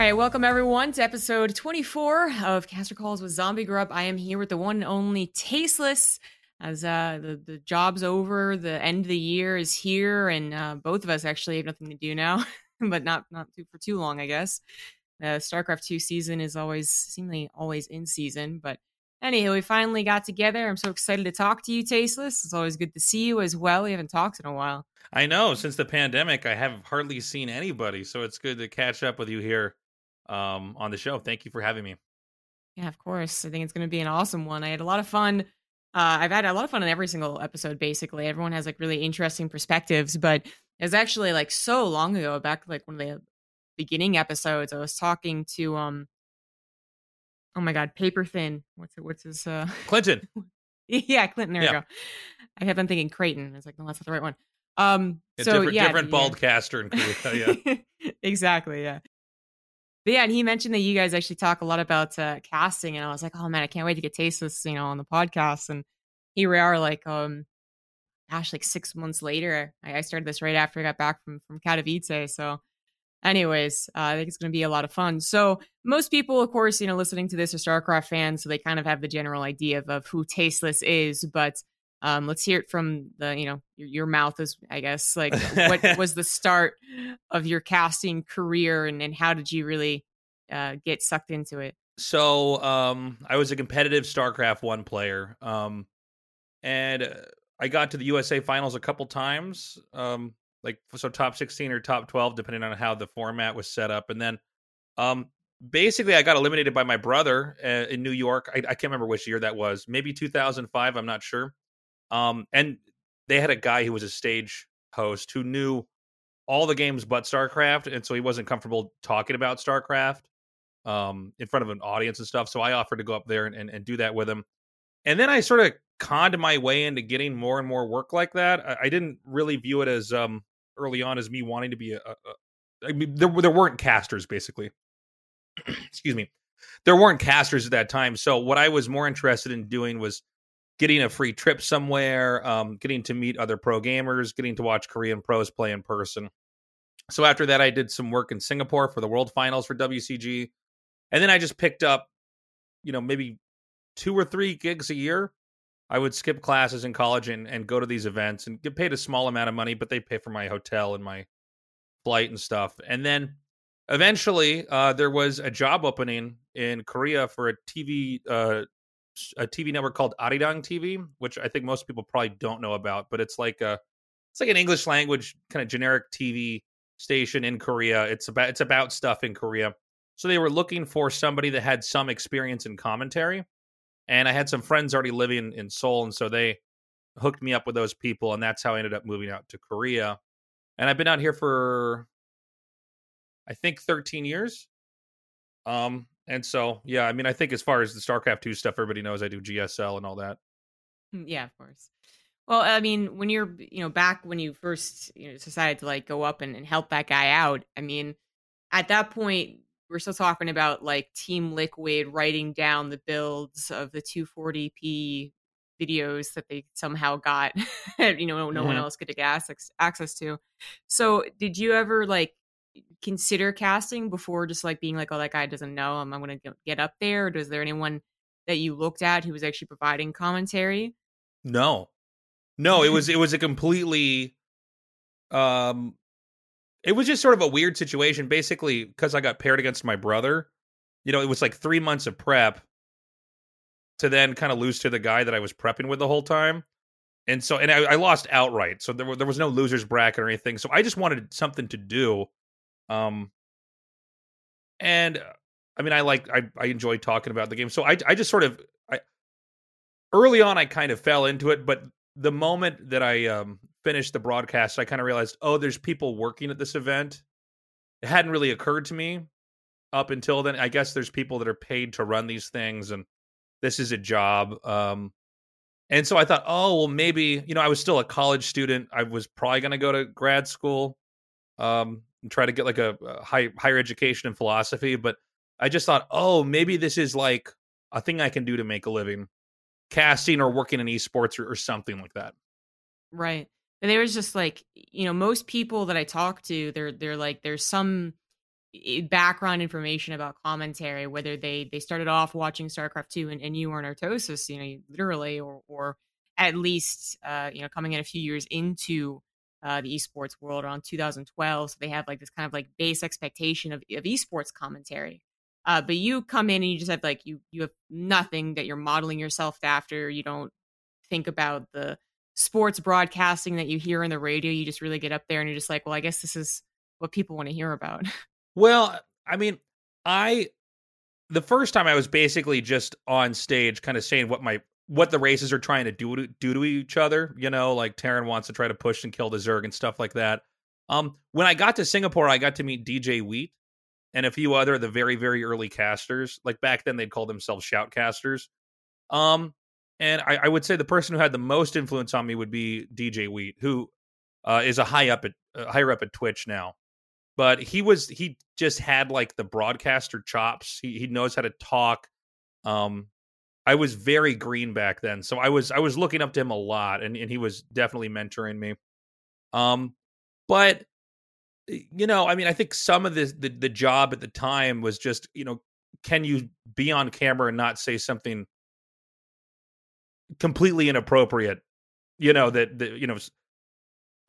All right, welcome everyone to episode 24 of Caster Calls with Zombie Grub. I am here with the one and only Tasteless. As the job's over, the end of the year is here, and both of us actually have nothing to do now, but not for too long, I guess. StarCraft II season is seemingly always in season, but anywho, we finally got together. I'm so excited to talk to you, Tasteless. It's always good to see you as well. We haven't talked in a while. I know. Since the pandemic, I have hardly seen anybody, so it's good to catch up with you here on the show. Thank you for having me. Yeah, of course. I think it's going to be an awesome one. I had a lot of fun. I've had a lot of fun in every single episode, basically. Everyone has really interesting perspectives, but it was actually so long ago, back one of the beginning episodes, I was talking to... oh my God, Paper Thin. What's his? Clinton. Yeah, Clinton. There we go. I kept on thinking Creighton. I was no, that's not the right one. Different bald caster in Korea. Yeah, exactly. Yeah, but yeah, and he mentioned that you guys actually talk a lot about casting, and I was oh man, I can't wait to get Tasteless, on the podcast. And here we are, 6 months later. I started this right after I got back from Katowice, so. Anyways, I think it's going to be a lot of fun. So most people, of course, listening to this are StarCraft fans, so they kind of have the general idea of who Tasteless is. But let's hear it from the, your mouth is, I guess, what was the start of your casting career, and how did you really get sucked into it? So I was a competitive StarCraft I player, and I got to the USA Finals a couple times. So top 16 or top 12, depending on how the format was set up. And then basically I got eliminated by my brother in New York. I can't remember which year that was. Maybe 2005. I'm not sure. And they had a guy who was a stage host who knew all the games but StarCraft. And so he wasn't comfortable talking about StarCraft in front of an audience and stuff. So I offered to go up there and do that with him. And then I sort of conned my way into getting more and more work like that. I didn't really view it as... early on as me wanting to be there weren't casters, basically. Excuse me. There weren't casters at that time. So what I was more interested in doing was getting a free trip somewhere, getting to meet other pro gamers, getting to watch Korean pros play in person. So after that, I did some work in Singapore for the World Finals for WCG. And then I just picked up, maybe 2 or 3 gigs a year. I would skip classes in college and go to these events and get paid a small amount of money, but they pay for my hotel and my flight and stuff. And then eventually there was a job opening in Korea for a TV network called Arirang TV, which I think most people probably don't know about, but it's an English language kind of generic TV station in Korea. It's about stuff in Korea. So they were looking for somebody that had some experience in commentary. And I had some friends already living in Seoul, and so they hooked me up with those people, and that's how I ended up moving out to Korea. And I've been out here for, I think, 13 years. And so, yeah, I mean, I think as far as the StarCraft II stuff, everybody knows I do GSL and all that. Yeah, of course. Well, I mean, when you're, back when you first decided to, go up and help that guy out, I mean, at that point... We're still talking about Team Liquid writing down the builds of the 240p videos that they somehow got, no one else could get access to. So did you ever consider casting before just being oh, that guy doesn't know, I'm going to get up there? Or was there anyone that you looked at who was actually providing commentary? No, it was a completely, it was just sort of a weird situation, basically, because I got paired against my brother. It was 3 months of prep to then kind of lose to the guy that I was prepping with the whole time. And so, I lost outright. So there was no loser's bracket or anything. So I just wanted something to do. And I mean, I enjoy talking about the game. So I just sort of, early on, I kind of fell into it, but the moment that I, finished the broadcast, I kind of realized, there's people working at this event. It hadn't really occurred to me up until then. I guess there's people that are paid to run these things, and this is a job. And so I thought, maybe, I was still a college student. I was probably going to go to grad school and try to get a higher education in philosophy. But I just thought, maybe this is a thing I can do to make a living, casting or working in esports or something like that. Right. There was just most people that I talk to, they're there's some background information about commentary, whether they started off watching StarCraft II and you were in Artosis, literally, or at least, coming in a few years into the esports world around 2012. So they have like this kind of like base expectation of esports commentary. But you come in and you just have like, you have nothing that you're modeling yourself after. You don't think about the sports broadcasting that you hear on the radio. You just really get up there and you're just like, well, I guess this is what people want to hear about. Well, I mean, the first time I was basically just on stage kind of saying what the races are trying to do to each other, like Terran wants to try to push and kill the Zerg and stuff like that. When I got to Singapore, I got to meet DJ Wheat and a few other of the very, very early casters. Like back then, they'd call themselves shoutcasters. And I would say the person who had the most influence on me would be DJ Wheat, who is higher up at Twitch now. But he just had like the broadcaster chops. He knows how to talk. I was very green back then, so I was looking up to him a lot, and he was definitely mentoring me. But I mean, I think some of the job at the time was just, can you be on camera and not say something completely inappropriate?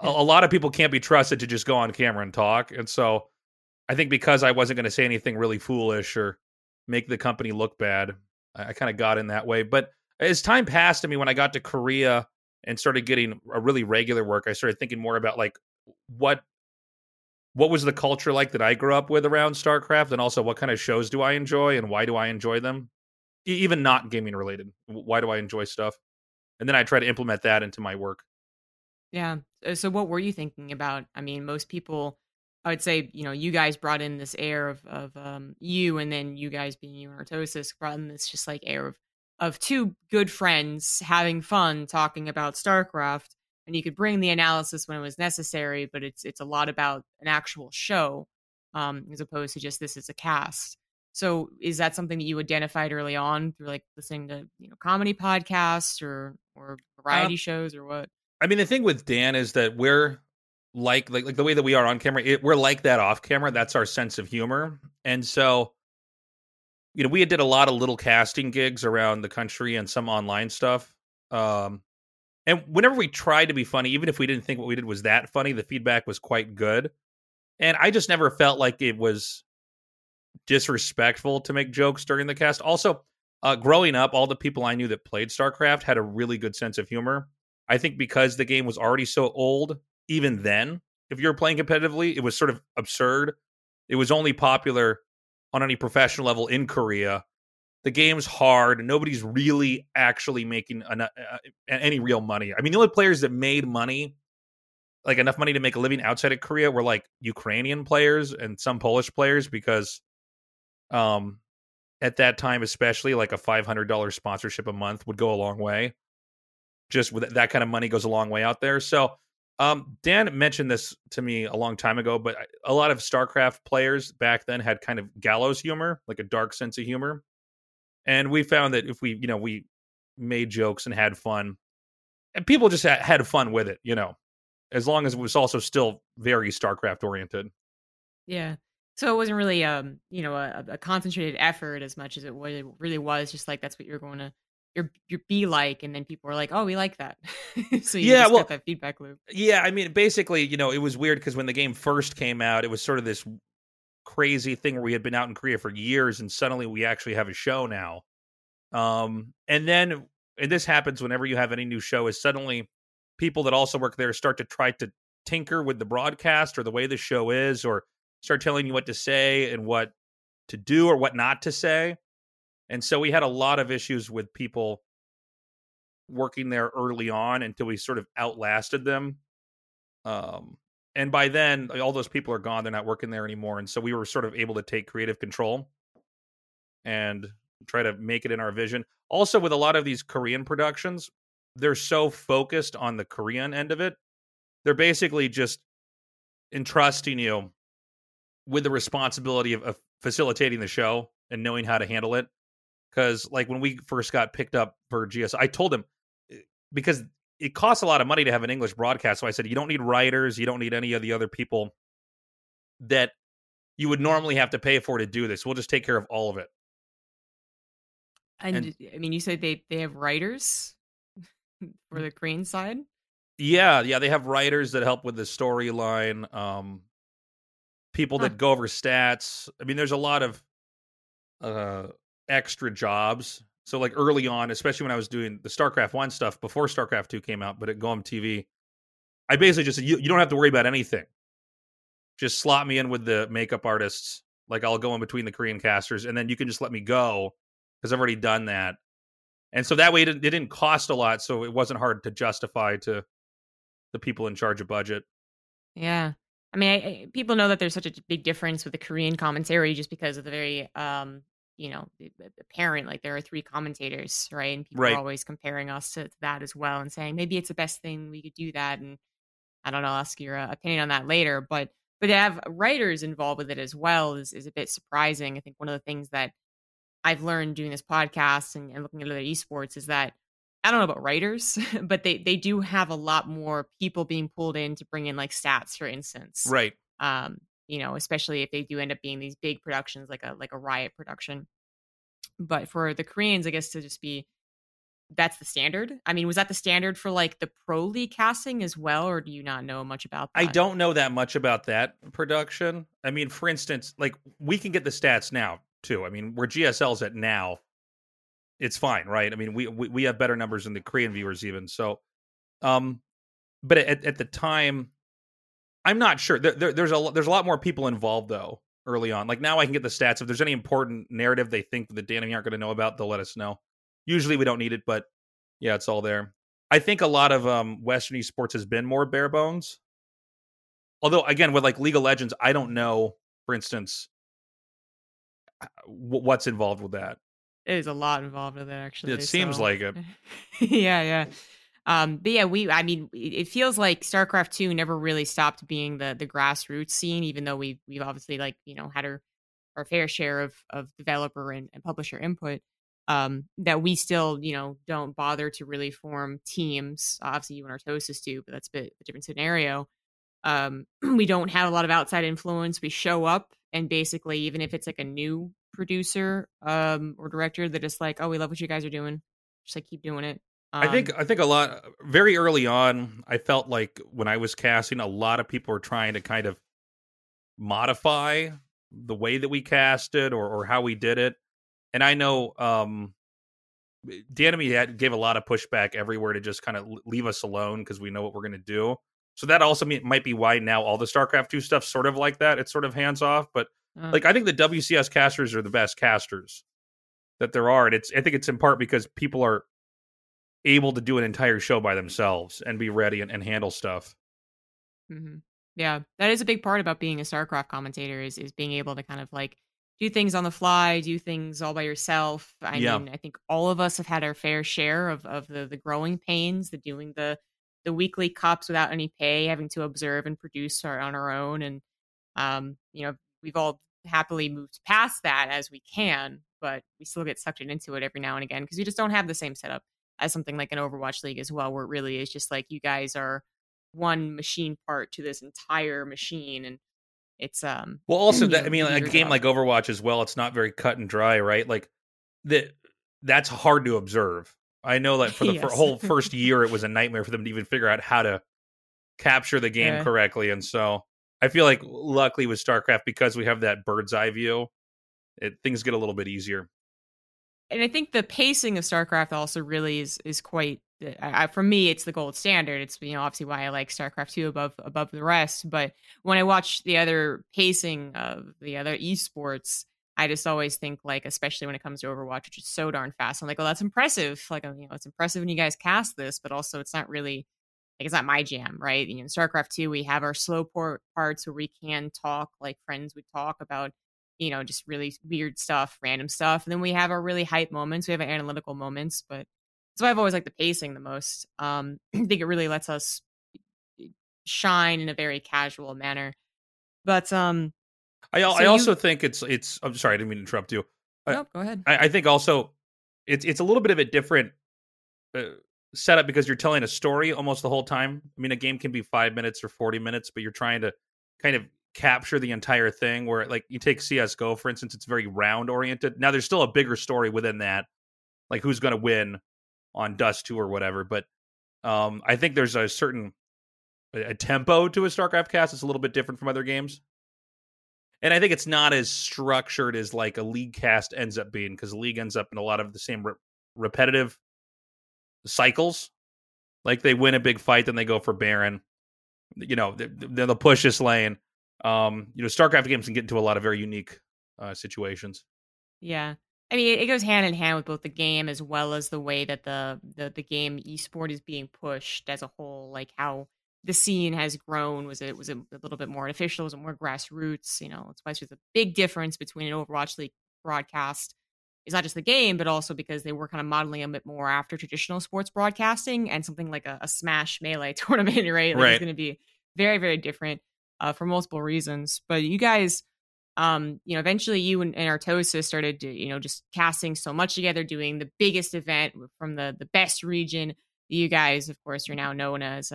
A lot of people can't be trusted to just go on camera and talk. And so I think because I wasn't going to say anything really foolish or make the company look bad, I kind of got in that way. But as time passed, when I got to Korea and started getting a really regular work, I started thinking more about like what was the culture like that I grew up with around StarCraft, and also what kind of shows do I enjoy and why do I enjoy them? Even not gaming related. Why do I enjoy stuff? And then I try to implement that into my work. Yeah. So what were you thinking about? Most people, I would say, you guys brought in this air of you, and then you guys being you and Artosis brought in this just like air of two good friends having fun talking about StarCraft, and you could bring the analysis when it was necessary, but it's a lot about an actual show, as opposed to just this is a cast. So is that something that you identified early on through like listening to, comedy podcasts or variety shows or what? The thing with Dan is that we're like the way that we are on camera, we're like that off camera. That's our sense of humor. And so, we had did a lot of little casting gigs around the country and some online stuff. And whenever we tried to be funny, even if we didn't think what we did was that funny, the feedback was quite good. And I just never felt like it was disrespectful to make jokes during the cast. Also, growing up, all the people I knew that played StarCraft had a really good sense of humor. I think because the game was already so old, even then, if you're playing competitively, it was sort of absurd. It was only popular on any professional level in Korea. The game's hard. Nobody's really actually making any real money. The only players that made money, like enough money to make a living outside of Korea, were like Ukrainian players and some Polish players, because at that time, especially, like a $500 sponsorship a month would go a long way. Just with that kind of money goes a long way out there. So Dan mentioned this to me a long time ago, but a lot of StarCraft players back then had kind of gallows humor, like a dark sense of humor. And we found that if we made jokes and had fun, and people just had fun with it, as long as it was also still very StarCraft oriented. Yeah. So it wasn't really, a concentrated effort as much as it really was just like, that's what you're going to, your be like, and then people are like, oh, we like that. So got that feedback loop. Yeah, basically, it was weird because when the game first came out, it was sort of this crazy thing where we had been out in Korea for years, and suddenly we actually have a show now. And this happens whenever you have any new show, is suddenly people that also work there start to try to tinker with the broadcast or the way the show is, or start telling you what to say and what to do or what not to say. And so we had a lot of issues with people working there early on until we sort of outlasted them. And by then, all those people are gone. They're not working there anymore. And so we were sort of able to take creative control and try to make it in our vision. Also, with a lot of these Korean productions, they're so focused on the Korean end of it. They're basically just entrusting you with the responsibility of facilitating the show and knowing how to handle it. Because like when we first got picked up for GSL, I told him, because it costs a lot of money to have an English broadcast. So I said, you don't need writers. You don't need any of the other people that you would normally have to pay for to do this. We'll just take care of all of it. And I mean, you said they have writers for the Korean side? Yeah, they have writers that help with the storyline, people that go over stats. I mean, there's a lot of extra jobs. So like early on, especially when I was doing the StarCraft I stuff before StarCraft II came out, but at GOM TV, I basically just said, you don't have to worry about anything. Just slot me in with the makeup artists. Like I'll go in between the Korean casters, and then you can just let me go because I've already done that. And so that way it didn't cost a lot, so it wasn't hard to justify to the people in charge of budget. Yeah. I mean, people know that there's such a big difference with the Korean commentary just because of the very, apparent, like there are three commentators, right? And people are always comparing us to that as well and saying, maybe it's the best thing we could do that. And I don't know, I'll ask your opinion on that later. But to have writers involved with it as well is a bit surprising. I think one of the things that I've learned doing this podcast and looking at other esports is that I don't know about writers, but they do have a lot more people being pulled in to bring in like stats, for instance. Right. Especially if they do end up being these big productions like a Riot production. But for the Koreans, I guess to just be, that's the standard. I mean, was that the standard for like the pro league casting as well? Or do you not know much about that? I don't know that much about that production. I mean, for instance, like we can get the stats now too. I mean, where GSL's at now, it's fine, right? I mean, we have better numbers than the Korean viewers even. So, but at the time, I'm not sure. There's a lot more people involved though early on. Like now, I can get the stats. If there's any important narrative they think that the enemy aren't going to know about, they'll let us know. Usually, we don't need it, but yeah, it's all there. I think a lot of Western esports has been more bare bones. Although, again, with like League of Legends, I don't know, for instance, what's involved with that. There's a lot involved with it, actually. It seems like it. Yeah. But yeah, it feels like StarCraft II never really stopped being the grassroots scene, even though we've obviously like, had our fair share of developer and publisher input, that we still, don't bother to really form teams. Obviously you and Artosis do, but that's a bit a different scenario. We don't have a lot of outside influence. We show up and basically, even if it's like a new producer or director, they're just like, oh, we love what you guys are doing, just like keep doing it. I think a lot very early on, I felt like when I was casting, a lot of people were trying to kind of modify the way that we casted or how we did it. And I know the enemy gave a lot of pushback everywhere to just kind of leave us alone because we know what we're going to do. So that also might be why now all the StarCraft II stuff sort of like that. It's sort of hands off, but like I think the WCS casters are the best casters that there are, and I think it's in part because people are able to do an entire show by themselves and be ready and handle stuff. Mm-hmm. Yeah, that is a big part about being a StarCraft commentator is being able to kind of like do things on the fly, do things all by yourself. I mean, I think all of us have had our fair share of the growing pains, the doing the weekly cups without any pay, having to observe and produce on our own. And, we've all happily moved past that as we can, but we still get sucked into it every now and again because we just don't have the same setup as something like an Overwatch League as well, where it really is just like you guys are one machine part to this entire machine. And it's... well, also, a game like Overwatch as well, it's not very cut and dry, right? Like that's hard to observe. I know that for the whole first year, it was a nightmare for them to even figure out how to capture the game correctly. And so I feel like luckily with StarCraft, because we have that bird's eye view, things get a little bit easier. And I think the pacing of StarCraft also really is quite, for me, it's the gold standard. It's, obviously why I like StarCraft II above the rest. But when I watch the other pacing of the other esports, I just always think, like, especially when it comes to Overwatch, which is so darn fast. I'm like, oh, that's impressive. Like, it's impressive when you guys cast this, but also it's not really, like, it's not my jam, right? In StarCraft II, we have our slow parts where we can talk like friends would talk about, just really weird stuff, random stuff. And then we have our really hype moments. We have our analytical moments, but that's why I've always liked the pacing the most. I think it really lets us shine in a very casual manner. But, I also think it's. I'm sorry, I didn't mean to interrupt you. No, go ahead. I think also it's a little bit of a different setup because you're telling a story almost the whole time. I mean, a game can be 5 minutes or 40 minutes, but you're trying to kind of capture the entire thing, where like you take CSGO, for instance, it's very round oriented. Now there's still a bigger story within that, like who's going to win on Dust 2 or whatever. But I think there's a certain a tempo to a StarCraft cast that's a little bit different from other games. And I think it's not as structured as like a League cast ends up being, because League ends up in a lot of the same repetitive cycles. Like they win a big fight, then they go for Baron. You know, they'll push this lane. You know, StarCraft games can get into a lot of very unique situations. Yeah. I mean, it goes hand in hand with both the game as well as the way that the game esport is being pushed as a whole, like how the scene has grown. Was it a little bit more artificial? Was it more grassroots? You know, it's why there's a big difference between an Overwatch League broadcast. It's not just the game, but also because they were kind of modeling a bit more after traditional sports broadcasting, and something like a Smash Melee tournament, right? Like, right. It's going to be very, very different for multiple reasons. But you guys, you know, eventually you and Artosis started, you know, just casting so much together, doing the biggest event from the best region. You guys, of course, you're now known as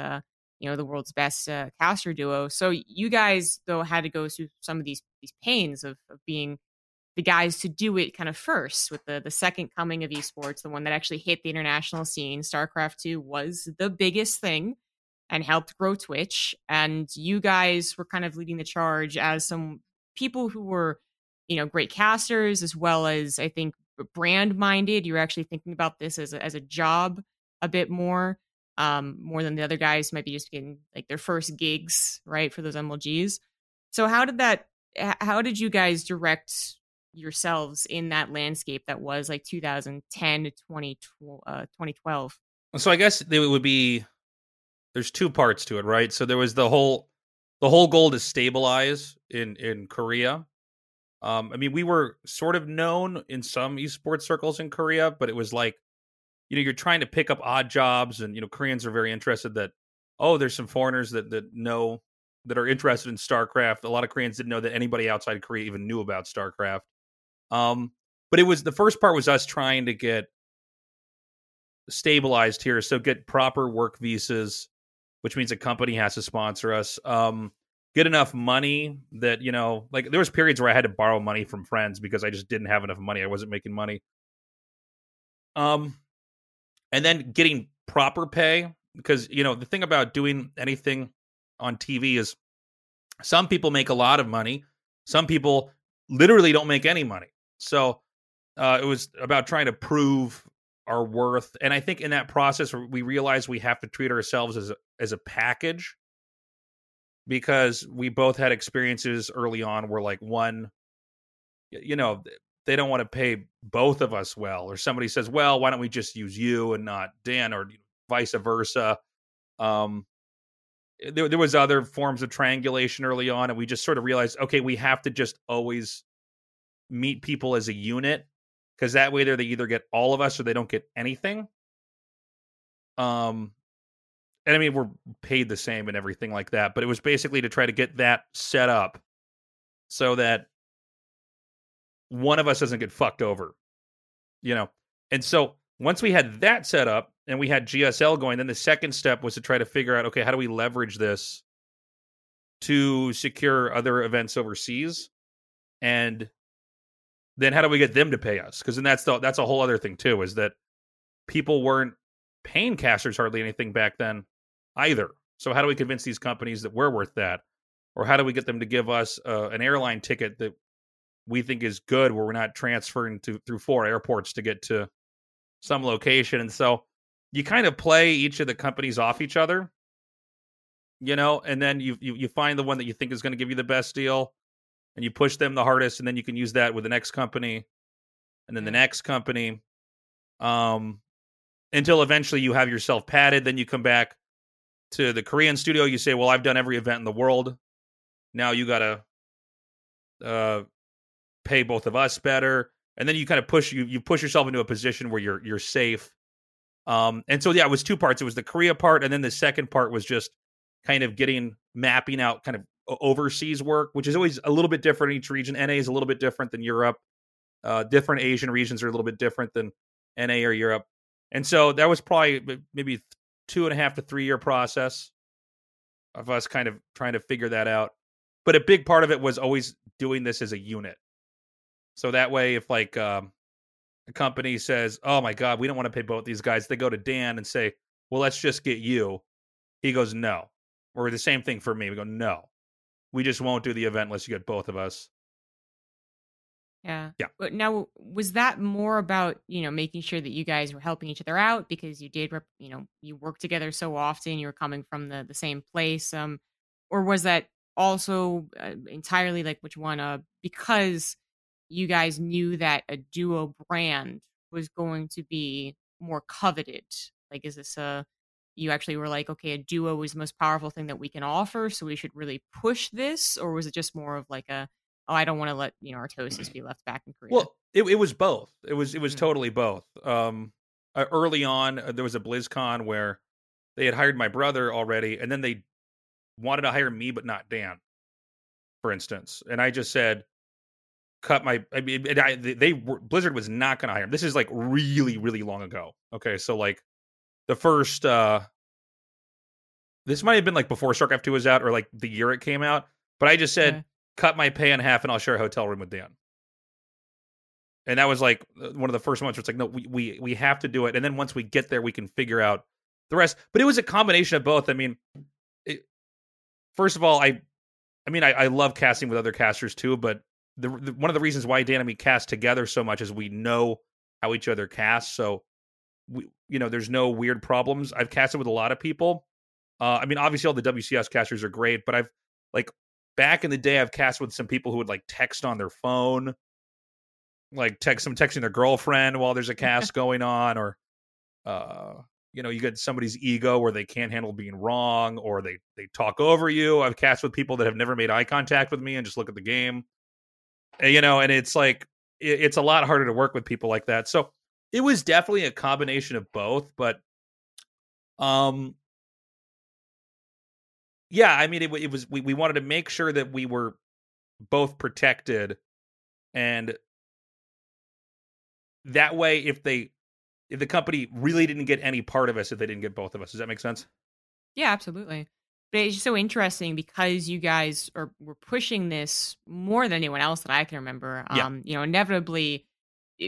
you know, the world's best caster duo. So you guys, though, had to go through some of these pains of being the guys to do it kind of first with the second coming of esports, the one that actually hit the international scene. StarCraft II was the biggest thing and helped grow Twitch. And you guys were kind of leading the charge as some people who were, you know, great casters, as well as, I think, brand minded. You're actually thinking about this as a job a bit more. More than the other guys might be just getting like their first gigs, right, for those MLGs. So how did you guys direct yourselves in that landscape that was like 2010 to 2012? So I guess it would be, there's two parts to it, right? So there was the whole goal to stabilize in Korea. I mean, we were sort of known in some esports circles in Korea, but it was like, you know, you're trying to pick up odd jobs, and, you know, Koreans are very interested that, oh, there's some foreigners that know, that are interested in StarCraft. A lot of Koreans didn't know that anybody outside Korea even knew about StarCraft. But it was, the first part was us trying to get stabilized here. So get proper work visas, which means a company has to sponsor us. Get enough money that, you know, like there was periods where I had to borrow money from friends because I just didn't have enough money. I wasn't making money. And then getting proper pay, because, you know, the thing about doing anything on TV is some people make a lot of money. Some people literally don't make any money. So it was about trying to prove our worth. And I think in that process, we realized we have to treat ourselves as a package, because we both had experiences early on where, like, one, you know, they don't want to pay both of us well, or somebody says, well, why don't we just use you and not Dan, or vice versa. There was other forms of triangulation early on, and we just sort of realized, okay, we have to just always meet people as a unit, because that way they either get all of us or they don't get anything. And I mean, we're paid the same and everything like that, but it was basically to try to get that set up so that one of us doesn't get fucked over, you know? And so once we had that set up and we had GSL going, then the second step was to try to figure out, okay, how do we leverage this to secure other events overseas? And then how do we get them to pay us? Because then that's a whole other thing too, is that people weren't paying casters hardly anything back then either. So how do we convince these companies that we're worth that? Or how do we get them to give us an airline ticket that we think is good, where we're not transferring through four airports to get to some location? And so you kind of play each of the companies off each other, you know, and then you find the one that you think is going to give you the best deal, and you push them the hardest, and then you can use that with the next company, and then the next company, until eventually you have yourself padded. Then you come back to the Korean studio, you say, well, I've done every event in the world. Now you got to pay both of us better. And then you kind of push yourself into a position where you're safe. And so, yeah, it was two parts. It was the Korea part. And then the second part was just kind of mapping out kind of overseas work, which is always a little bit different in each region. NA is a little bit different than Europe. Different Asian regions are a little bit different than NA or Europe. And so that was probably maybe 2.5 to 3 year process of us kind of trying to figure that out. But a big part of it was always doing this as a unit. So that way, if like a company says, oh my God, we don't want to pay both these guys, they go to Dan and say, well, let's just get you. He goes, no. Or the same thing for me. We go, no. We just won't do the event unless you get both of us. Yeah. Yeah. But now, was that more about, you know, making sure that you guys were helping each other out because you did, you know, you worked together so often, you were coming from the same place? Or was that also entirely like which one? Because you guys knew that a duo brand was going to be more coveted. Like, is this a, you actually were like, okay, a duo is the most powerful thing that we can offer, so we should really push this? Or was it just more of like a, oh, I don't want to let, you know, Artosis be left back in Korea? Well, it was both. It was totally both. Early on, there was a BlizzCon where they had hired my brother already, and then they wanted to hire me, but not Dan, for instance. And I just said, Blizzard was not going to hire him. This is like really, really long ago. Okay, so like the first, this might have been like before StarCraft II was out or like the year it came out, but I just said, okay, cut my pay in half and I'll share a hotel room with Dan. And that was like one of the first months where it's like, no, we have to do it. And then once we get there, we can figure out the rest. But it was a combination of both. I mean, first of all, I love casting with other casters too, but the one of the reasons why Dan and me cast together so much is we know how each other cast. So we, you know, there's no weird problems. I've casted with a lot of people. I mean, obviously all the WCS casters are great, but I've like, back in the day, I've cast with some people who would like text on their phone, like texting their girlfriend while there's a cast going on, or you know, you get somebody's ego where they can't handle being wrong, or they talk over you. I've cast with people that have never made eye contact with me and just look at the game, and, you know, and it's like it's a lot harder to work with people like that. So it was definitely a combination of both, but yeah, I mean, it was, we wanted to make sure that we were both protected, and that way, if the company really didn't get any part of us, if they didn't get both of us, does that make sense? Yeah, absolutely. But it's so interesting because you guys were pushing this more than anyone else that I can remember. Yeah. You know, inevitably,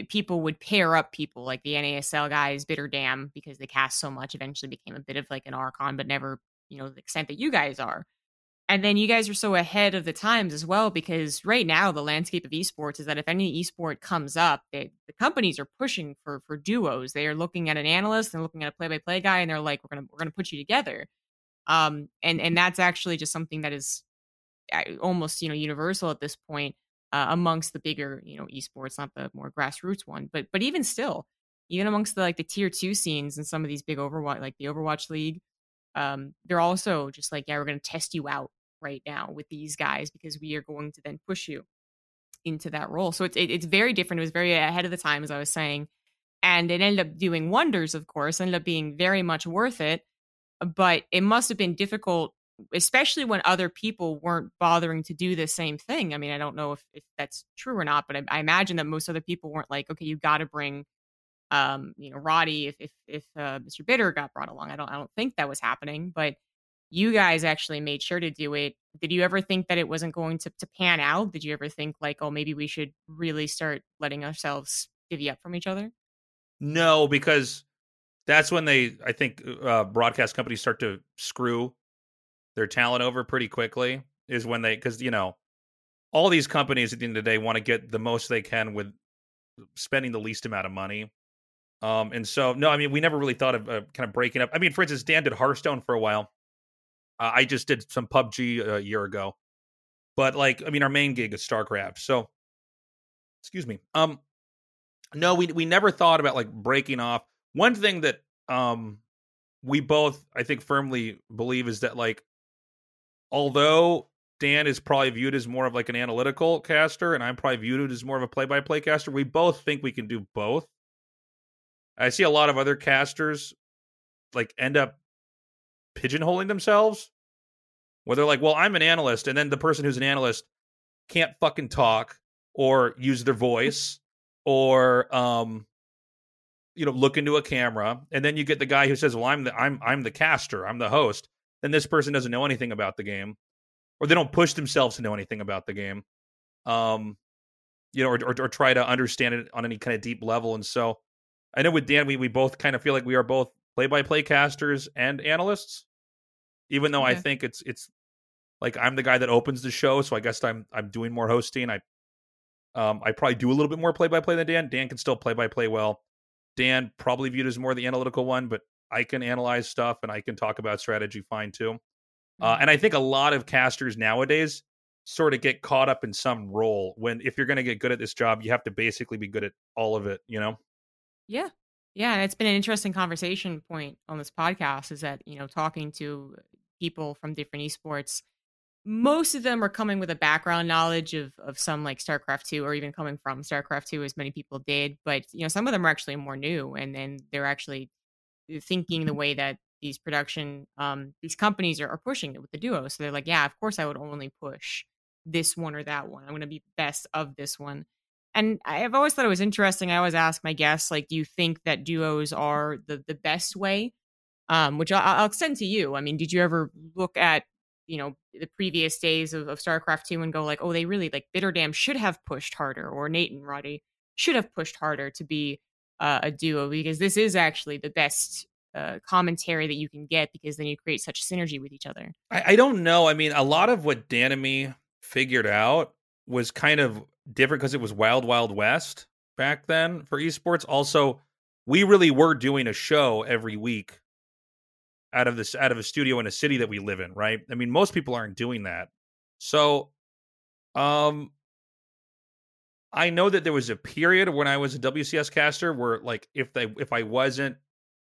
people would pair up people like the NASL guys, Bitter Dam, because they cast so much, eventually became a bit of like an Archon, but never, you know, the extent that you guys are. And then you guys are so ahead of the times as well, because right now the landscape of esports is that if any esport comes up, the companies are pushing for duos. They are looking at an analyst and looking at a play-by-play guy, and they're like, we're gonna put you together. And that's actually just something that is almost, you know, universal at this point amongst the bigger, you know, esports, not the more grassroots one, but even still, even amongst the like the tier 2 scenes and some of these big Overwatch, like the Overwatch League. They're also just like, yeah, we're going to test you out right now with these guys because we are going to then push you into that role. So it's very different. It was very ahead of the time, as I was saying, and it ended up doing wonders, of course, ended up being very much worth it. But it must have been difficult, especially when other people weren't bothering to do the same thing. I mean, I don't know if that's true or not, but I imagine that most other people weren't like, okay, you got to bring you know, Roddy, if Mr. Bitter got brought along. I don't think that was happening, but you guys actually made sure to do it. Did you ever think that it wasn't going to pan out? Did you ever think like, oh, maybe we should really start letting ourselves divvy up from each other? No, because that's when they, I think, broadcast companies start to screw their talent over pretty quickly, is when they, because, you know, all these companies at the end of the day want to get the most they can with spending the least amount of money. And so, no, I mean, we never really thought of kind of breaking up. I mean, for instance, Dan did Hearthstone for a while. I just did some PUBG a year ago, but like, I mean, our main gig is StarCraft. So, excuse me. No, we never thought about like breaking off. One thing that we both, I think, firmly believe is that like, although Dan is probably viewed as more of like an analytical caster, and I'm probably viewed as more of a play-by-play caster, we both think we can do both. I see a lot of other casters like end up pigeonholing themselves where they're like, well, I'm an analyst. And then the person who's an analyst can't fucking talk or use their voice or, you know, look into a camera. And then you get the guy who says, well, I'm the caster, I'm the host. Then this person doesn't know anything about the game. or they don't push themselves to know anything about the game, or try to understand it on any kind of deep level. And so I know with Dan, we both kind of feel like we are both play-by-play casters and analysts, even though I think it's like I'm the guy that opens the show, so I guess I'm doing more hosting. I probably do a little bit more play-by-play than Dan. Dan can still play-by-play well. Dan probably viewed as more the analytical one, but I can analyze stuff and I can talk about strategy fine too. And I think a lot of casters nowadays sort of get caught up in some role when, if you're going to get good at this job, you have to basically be good at all of it, you know? Yeah. Yeah. And it's been an interesting conversation point on this podcast is that, talking to people from different esports, most of them are coming with a background knowledge of some like StarCraft II, or even coming from StarCraft II, as many people did. But, some of them are actually more new, and then they're actually thinking the way that these production, these companies are pushing it with the duo. So they're like, yeah, of course I would only push this one or that one. I'm going to be best of this one. And I've always thought it was interesting. I always ask my guests, like, do you think that duos are the best way? Which I'll extend to you. I mean, did you ever look at, the previous days of StarCraft II and go like, oh, they really like Bitterdam should have pushed harder, or Nate and Roddy should have pushed harder to be a duo, because this is actually the best commentary that you can get, because then you create such synergy with each other. I don't know. I mean, a lot of what Dan and me figured out was kind of different because it was wild, wild west back then for esports. Also, we really were doing a show every week out of a studio in a city that we live in, right? I mean, most people aren't doing that. So, I know that there was a period when I was a WCS caster where, like, if I wasn't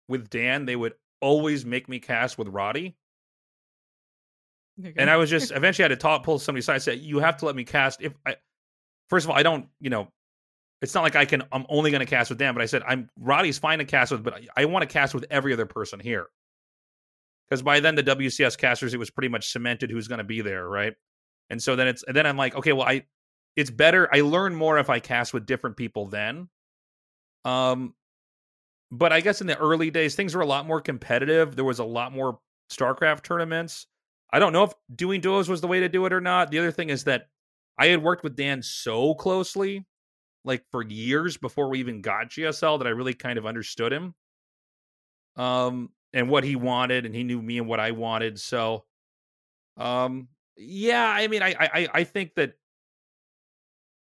with Dan, they would always make me cast with Roddy. Okay. And I was just, eventually I had to pull somebody aside and say, you have to let me cast. First of all, I don't, it's not like I'm only going to cast with Dan, but I said, Roddy's fine to cast with, but I want to cast with every other person here. Because by then the WCS casters, it was pretty much cemented who's going to be there, right? And so then then I'm like, okay, well, it's better. I learn more if I cast with different people then. But I guess in the early days, things were a lot more competitive. There was a lot more StarCraft tournaments. I don't know if doing duos was the way to do it or not. The other thing is that I had worked with Dan so closely, like for years before we even got GSL, that I really kind of understood him and what he wanted, and he knew me and what I wanted. So, I mean, I think that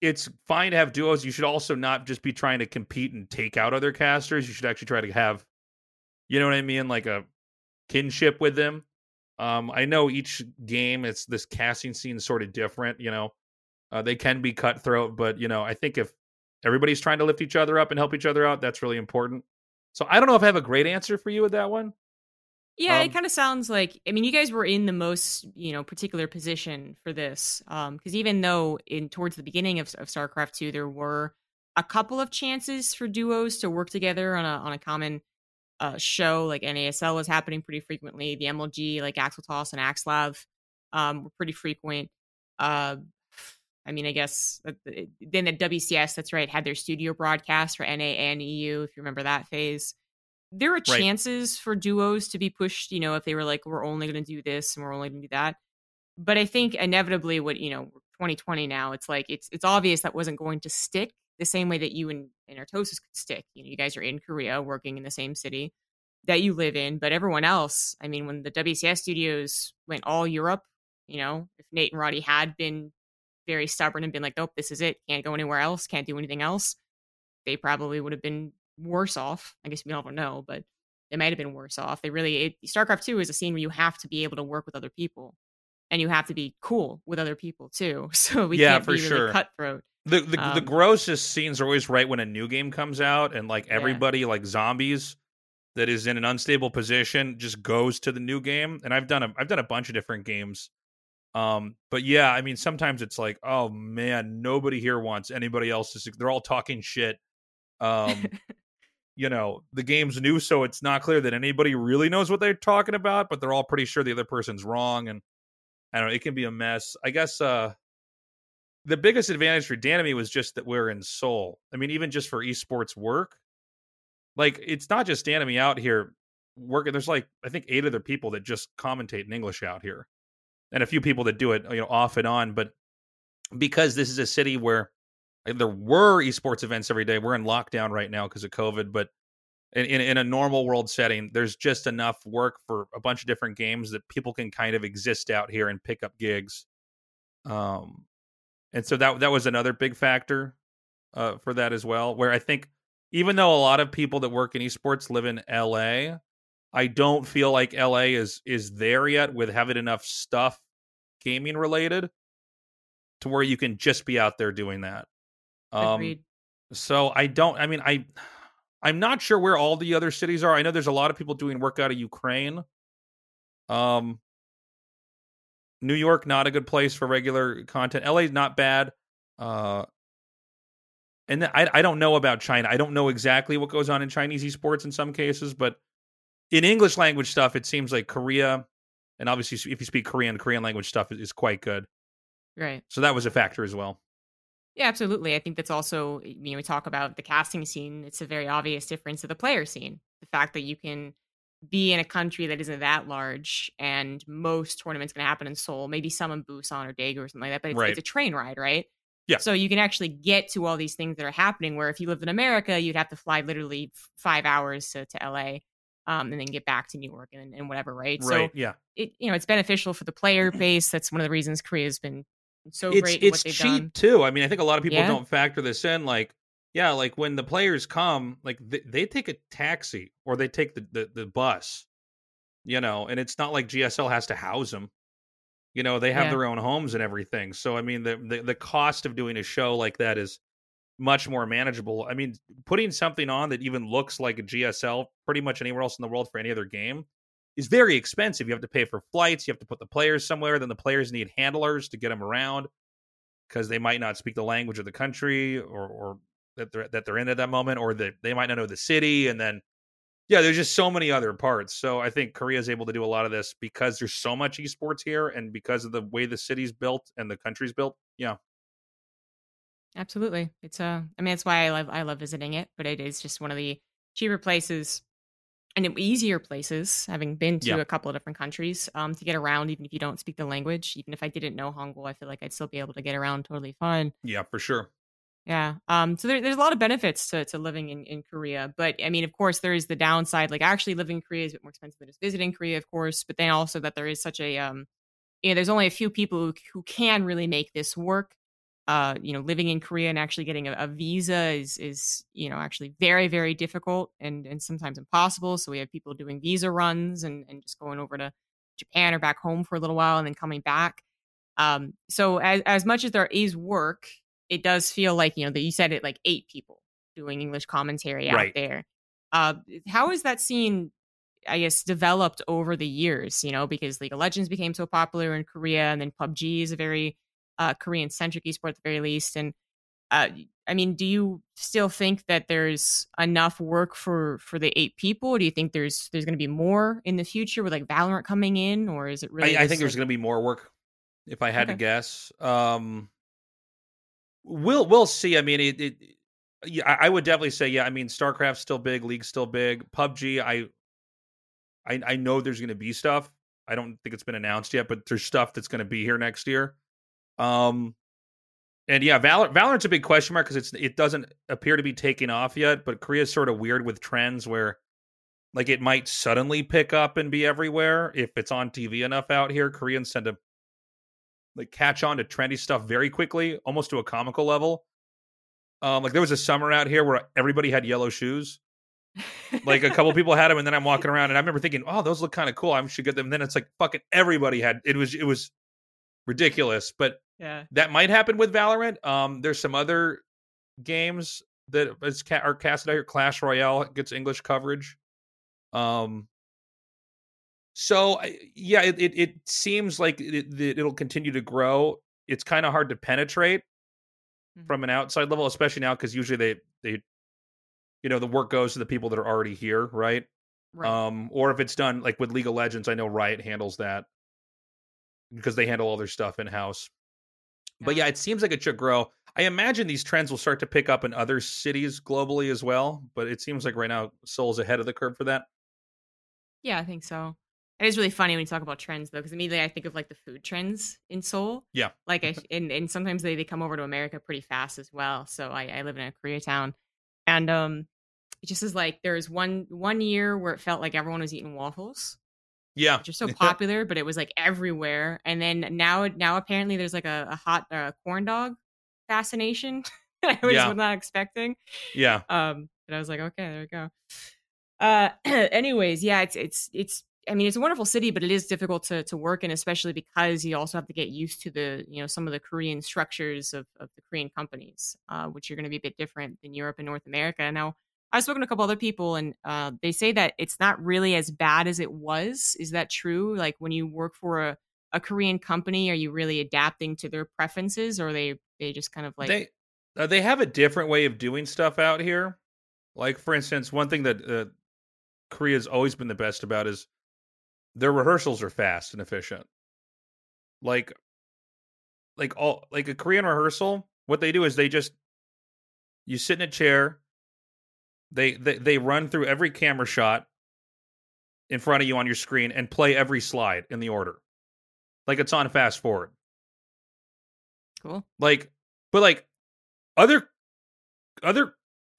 it's fine to have duos. You should also not just be trying to compete and take out other casters. You should actually try to have, you know what I mean, like a kinship with them. I know each game, it's this casting scene is sort of different. They can be cutthroat, but I think if everybody's trying to lift each other up and help each other out, that's really important. So I don't know if I have a great answer for you with that one. Yeah, it kind of sounds like, I mean, you guys were in the most, particular position for this. Because even though towards the beginning of StarCraft II, there were a couple of chances for duos to work together on a common show, like NASL was happening pretty frequently. The MLG, like Axel Toss and Axelav, were pretty frequent. I mean, I guess then the WCS, that's right, had their studio broadcast for NA and EU, if you remember that phase. There are chances for duos to be pushed, if they were like, we're only going to do this and we're only going to do that. But I think inevitably what, 2020 now, it's like, it's obvious that wasn't going to stick the same way that you and Artosis could stick. You guys are in Korea working in the same city that you live in, but everyone else, I mean, when the WCS studios went all Europe, if Nate and Roddy had been very stubborn and been like, nope, this is it, can't go anywhere else, can't do anything else, they probably would have been worse off. I guess we all don't know, but it might have been worse off. StarCraft II is a scene where you have to be able to work with other people, and you have to be cool with other people too. So we can't be really cutthroat. The grossest scenes are always right when a new game comes out, and like everybody like zombies that is in an unstable position just goes to the new game. And I've done a bunch of different games, but yeah, I mean sometimes it's like, oh man, nobody here wants anybody else to. They're all talking shit. The game's new, so it's not clear that anybody really knows what they're talking about, but they're all pretty sure the other person's wrong, and I don't know, it can be a mess. I guess the biggest advantage for Dan and me was just that we're in Seoul. I mean, even just for esports work, like it's not just Dan and me out here working. There's like I think 8 other people that just commentate in English out here. and a few people that do it, you know, off and on. But because this is a city where there were esports events every day, we're in lockdown right now because of COVID. But in a normal world setting, there's just enough work for a bunch of different games that people can kind of exist out here and pick up gigs. And so that was another big factor for that as well, where I think even though a lot of people that work in esports live in LA, I don't feel like LA is there yet with having enough stuff gaming related to where you can just be out there doing that. Agreed. So I'm not sure where all the other cities are. I know there's a lot of people doing work out of Ukraine. New York, not a good place for regular content. LA's not bad. And I don't know about China. I don't know exactly what goes on in Chinese esports in some cases, but in English language stuff, it seems like Korea, and obviously if you speak Korean language stuff is quite good. Right. So that was a factor as well. Yeah, absolutely. I think that's also, you know, we talk about the casting scene. It's a very obvious difference to the player scene. The fact that you can be in a country that isn't that large, and most tournaments going to happen in Seoul, maybe some in Busan or Daegu or something like that, but it's a train ride, right? Yeah. So you can actually get to all these things that are happening, where if you lived in America, you'd have to fly literally 5 hours to LA and then get back to New York and whatever, right? Right, so yeah. It, you know, it's beneficial for the player base. That's one of the reasons Korea has been so great at what they've done. It's cheap too. I mean, I think a lot of people don't factor this in. Like when the players come, like they take a taxi or they take the bus, you know, and it's not like GSL has to house them. You know, they have their own homes and everything. So, I mean, the cost of doing a show like that is much more manageable. I mean, putting something on that even looks like a GSL pretty much anywhere else in the world for any other game is very expensive. You have to pay for flights. You have to put the players somewhere. Then the players need handlers to get them around because they might not speak the language of the country or that they're in at that moment, or that they might not know the city. And then, there's just so many other parts. So I think Korea is able to do a lot of this because there's so much esports here and because of the way the city's built and the country's built. Yeah, absolutely. It's I mean, that's why I love visiting it, but it is just one of the cheaper places and easier places, having been to a couple of different countries, to get around, even if you don't speak the language. Even if I didn't know Hangul, I feel like I'd still be able to get around totally fine. Yeah, for sure. Yeah. So there's a lot of benefits to living in Korea. But I mean, of course, there is the downside. Like actually living in Korea is a bit more expensive than just visiting Korea, of course. But then also that there is such a, you know, there's only a few people who can really make this work. You know, living in Korea and actually getting a visa is, you know, actually very, very difficult and sometimes impossible. So we have people doing visa runs and just going over to Japan or back home for a little while and then coming back. So as much as there is work, it does feel like, you know, that you said it, like 8 people doing English commentary out there. How has that scene, I guess, developed over the years, you know, because League of Legends became so popular in Korea, and then PUBG is a very Korean-centric esport at the very least. And I mean, do you still think that there's enough work for the 8 people? Or do you think there's going to be more in the future with like Valorant coming in, or is it really? I think there's going to be more work if I had to guess. We'll see. I mean, I would definitely say, I mean, StarCraft's still big, League's still big, PUBG. I know there's going to be stuff. I don't think it's been announced yet, but there's stuff that's going to be here next year. And yeah, Valorant's a big question mark because it doesn't appear to be taking off yet. But Korea's sort of weird with trends where, like, it might suddenly pick up and be everywhere if it's on TV enough out here. Koreans tend to like catch on to trendy stuff very quickly, almost to a comical level. Like there was a summer out here where everybody had yellow shoes. Like a couple people had them, and then I'm walking around and I remember thinking, "Oh, those look kind of cool. I should get them." And then it's like fucking everybody had. It was ridiculous, but that might happen with Valorant. There's some other games that are casted out here. Clash Royale gets English coverage. So, yeah, it seems like it'll continue to grow. It's kind of hard to penetrate from an outside level, especially now, because usually they, you know, the work goes to the people that are already here, right? Right. Or if it's done, like with League of Legends, I know Riot handles that because they handle all their stuff in-house. Yeah. But, yeah, it seems like it should grow. I imagine these trends will start to pick up in other cities globally as well, but it seems like right now Seoul's ahead of the curve for that. Yeah, I think so. It is really funny when you talk about trends, though, because immediately I think of like the food trends in Seoul. Yeah. Like, and sometimes they come over to America pretty fast as well. So I live in a Koreatown, and it just is like there was one year where it felt like everyone was eating waffles. Yeah. Which are so popular, but it was like everywhere. And then now apparently there's like a hot corn dog fascination. I was not expecting. Yeah. And I was like, okay, there we go. Anyways, yeah, it's. I mean, it's a wonderful city, but it is difficult to work in, especially because you also have to get used to the, you know, some of the Korean structures of the Korean companies, which are going to be a bit different than Europe and North America. Now, I've spoken to a couple other people, and they say that it's not really as bad as it was. Is that true? Like, when you work for a Korean company, are you really adapting to their preferences, or are they just kind of like... They have a different way of doing stuff out here. Like, for instance, one thing that Korea's always been the best about is their rehearsals are fast and efficient. Like a Korean rehearsal, what they do is you sit in a chair, they run through every camera shot in front of you on your screen and play every slide in the order. Like, it's on fast forward. Cool. But other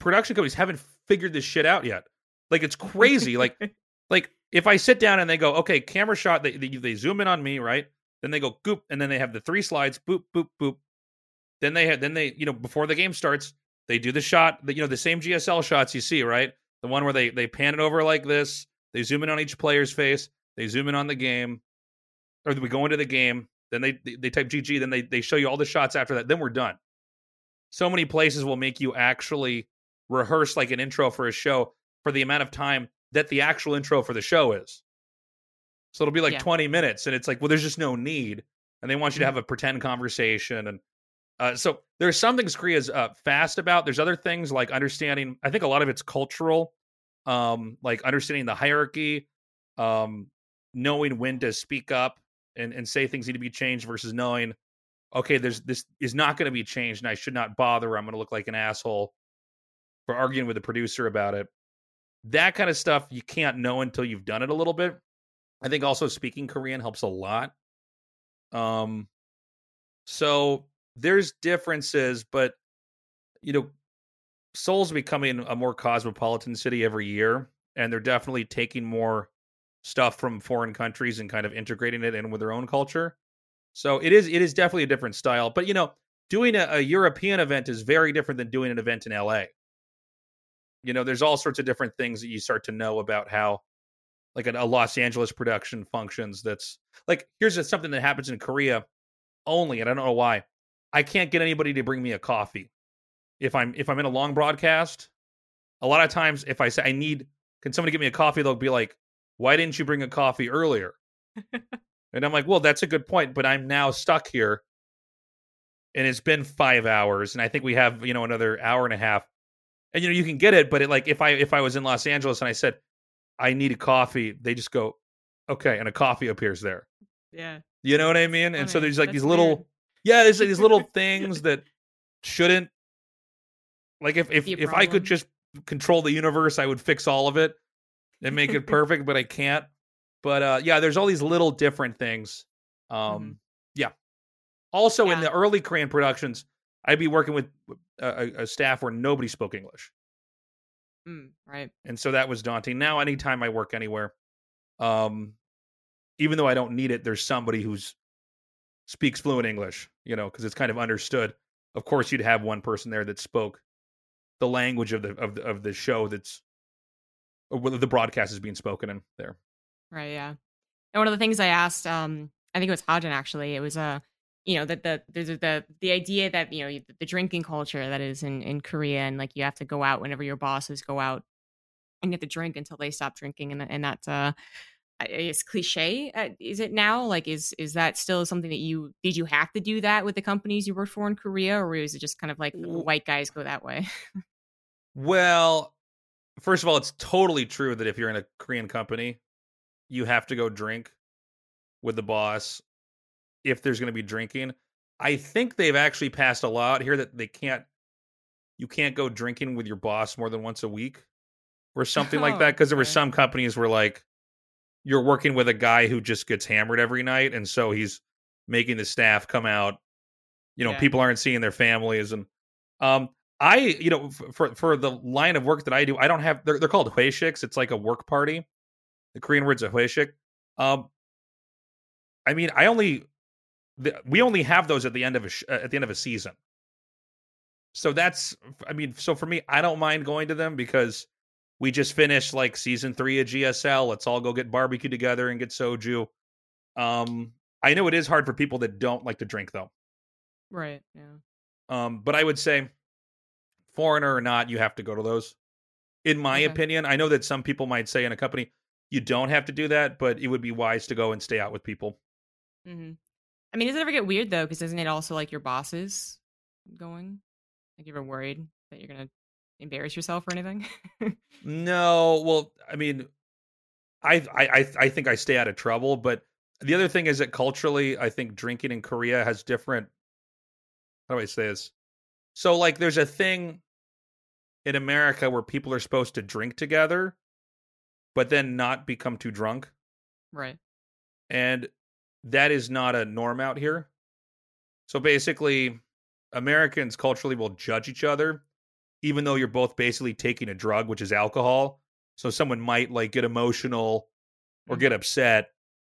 production companies haven't figured this shit out yet. Like, it's crazy. Like if I sit down and they go, okay, camera shot, they zoom in on me, right? Then they go goop, and then they have the three slides, boop, boop, boop. Then they you know, before the game starts, they do the shot, the same GSL shots you see, right? The one where they pan it over like this, they zoom in on each player's face, they zoom in on the game, or we go into the game, then they type GG, then they show you all the shots after that, then we're done. So many places will make you actually rehearse like an intro for a show for the amount of time that the actual intro for the show is. So it'll be like 20 minutes, and it's like, well, there's just no need. And they want you to have a pretend conversation. And so there's some things Korea's fast about. There's other things like understanding, I think a lot of it's cultural, like understanding the hierarchy, knowing when to speak up and say things need to be changed versus knowing, okay, this is not going to be changed, and I should not bother. I'm going to look like an asshole for arguing with the producer about it. That kind of stuff you can't know until you've done it a little bit. I think also speaking Korean helps a lot. So there's differences, but Seoul's becoming a more cosmopolitan city every year, and they're definitely taking more stuff from foreign countries and kind of integrating it in with their own culture. So it is definitely a different style. But doing a European event is very different than doing an event in LA. There's all sorts of different things that you start to know about how, like, a Los Angeles production functions. That's like, here's something that happens in Korea only, and I don't know why. I can't get anybody to bring me a coffee if I'm in a long broadcast. A lot of times, if I say can somebody get me a coffee, they'll be like, "Why didn't you bring a coffee earlier?" And I'm like, "Well, that's a good point, but I'm now stuck here, and it's been 5 hours, and I think we have another hour and a half." And you can get it, but it, like, if I was in Los Angeles and I said I need a coffee, they just go, okay, and a coffee appears there. Yeah, you know what I mean. And so there's like these little, weird. Yeah, there's like these little things that shouldn't. Like if I could just control the universe, I would fix all of it and make it perfect, but I can't. But there's all these little different things. In the early Korean productions, I'd be working with a staff where nobody spoke English. Right. And so that was daunting. Now, anytime I work anywhere, even though I don't need it, there's somebody who speaks fluent English, because it's kind of understood. Of course, you'd have one person there that spoke the language of the show the broadcast is being spoken in there. Right. Yeah. And one of the things I asked, I think it was Hajan, actually, it was that the idea that the drinking culture that is in Korea, and like you have to go out whenever your bosses go out and get to drink until they stop drinking, and that's it's cliche. Is it now? Like, is that still something that did you have to do that with the companies you worked for in Korea, or is it just kind of like white guys go that way? Well, first of all, it's totally true that if you're in a Korean company, you have to go drink with the boss. If there's going to be drinking, I think they've actually passed a law out here that you can't go drinking with your boss more than once a week or something like that. Cause there were some companies where like, you're working with a guy who just gets hammered every night, and so he's making the staff come out. You know, people aren't seeing their families, and I, you know, for the line of work that I do, I don't have. They're called hweshiks. It's like a work party. The Korean word's a hweshik. I mean, we only have those at the end of a season. So that's, I mean, so for me, I don't mind going to them because we just finished like season 3 of GSL. Let's all go get barbecue together and get soju. I know it is hard for people that don't like to drink, though. Right. Yeah. But I would say, foreigner or not, you have to go to those. In my opinion, I know that some people might say in a company, you don't have to do that, but it would be wise to go and stay out with people. Mm-hmm. I mean, does it ever get weird, though? Because isn't it also like your bosses going? Like, you ever worried that you're going to embarrass yourself or anything? No. Well, I mean, I think I stay out of trouble. But the other thing is that culturally, I think drinking in Korea has different... How do I say this? So, like, there's a thing in America where people are supposed to drink together, but then not become too drunk. Right. And that is not a norm out here. So basically... Americans culturally will judge each other, even though you're both basically taking a drug, which is alcohol. So someone might like get emotional or get upset.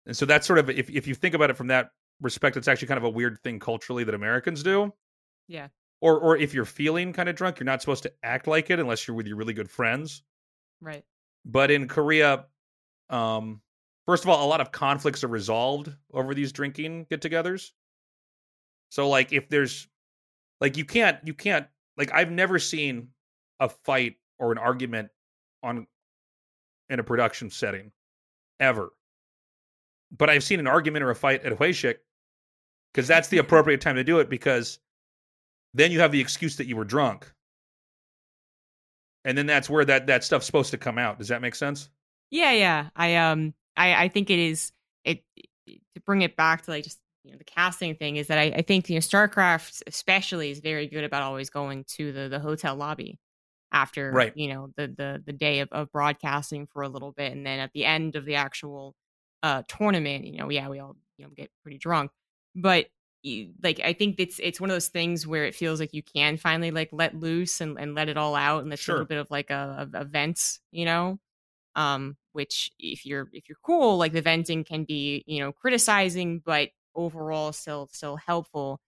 And so that's sort of, if you think about it from that respect, it's actually kind of a weird thing culturally that Americans do. Yeah. Or if you're feeling kind of drunk, you're not supposed to act like it unless you're with your really good friends. Right. But in Korea, first of all, a lot of conflicts are resolved over these drinking get-togethers. So like if there's, like, you can't, like, I've never seen a fight or an argument in a production setting, ever. But I've seen an argument or a fight at a hweshik, because that's the appropriate time to do it, because then you have the excuse that you were drunk. And then that's where that stuff's supposed to come out. Does that make sense? Yeah. I think it is, to bring it back to, like, just, you know, the casting thing is that I think, you know, StarCraft especially is very good about always going to the hotel lobby after, you know, the day of broadcasting for a little bit. And then at the end of the actual tournament, you know, we all, you know, get pretty drunk. But like, I think it's one of those things where it feels like you can finally like let loose and let it all out. And that's a little bit of like a vent, you know, which if you're cool, like the venting can be, you know, criticizing, but overall still helpful.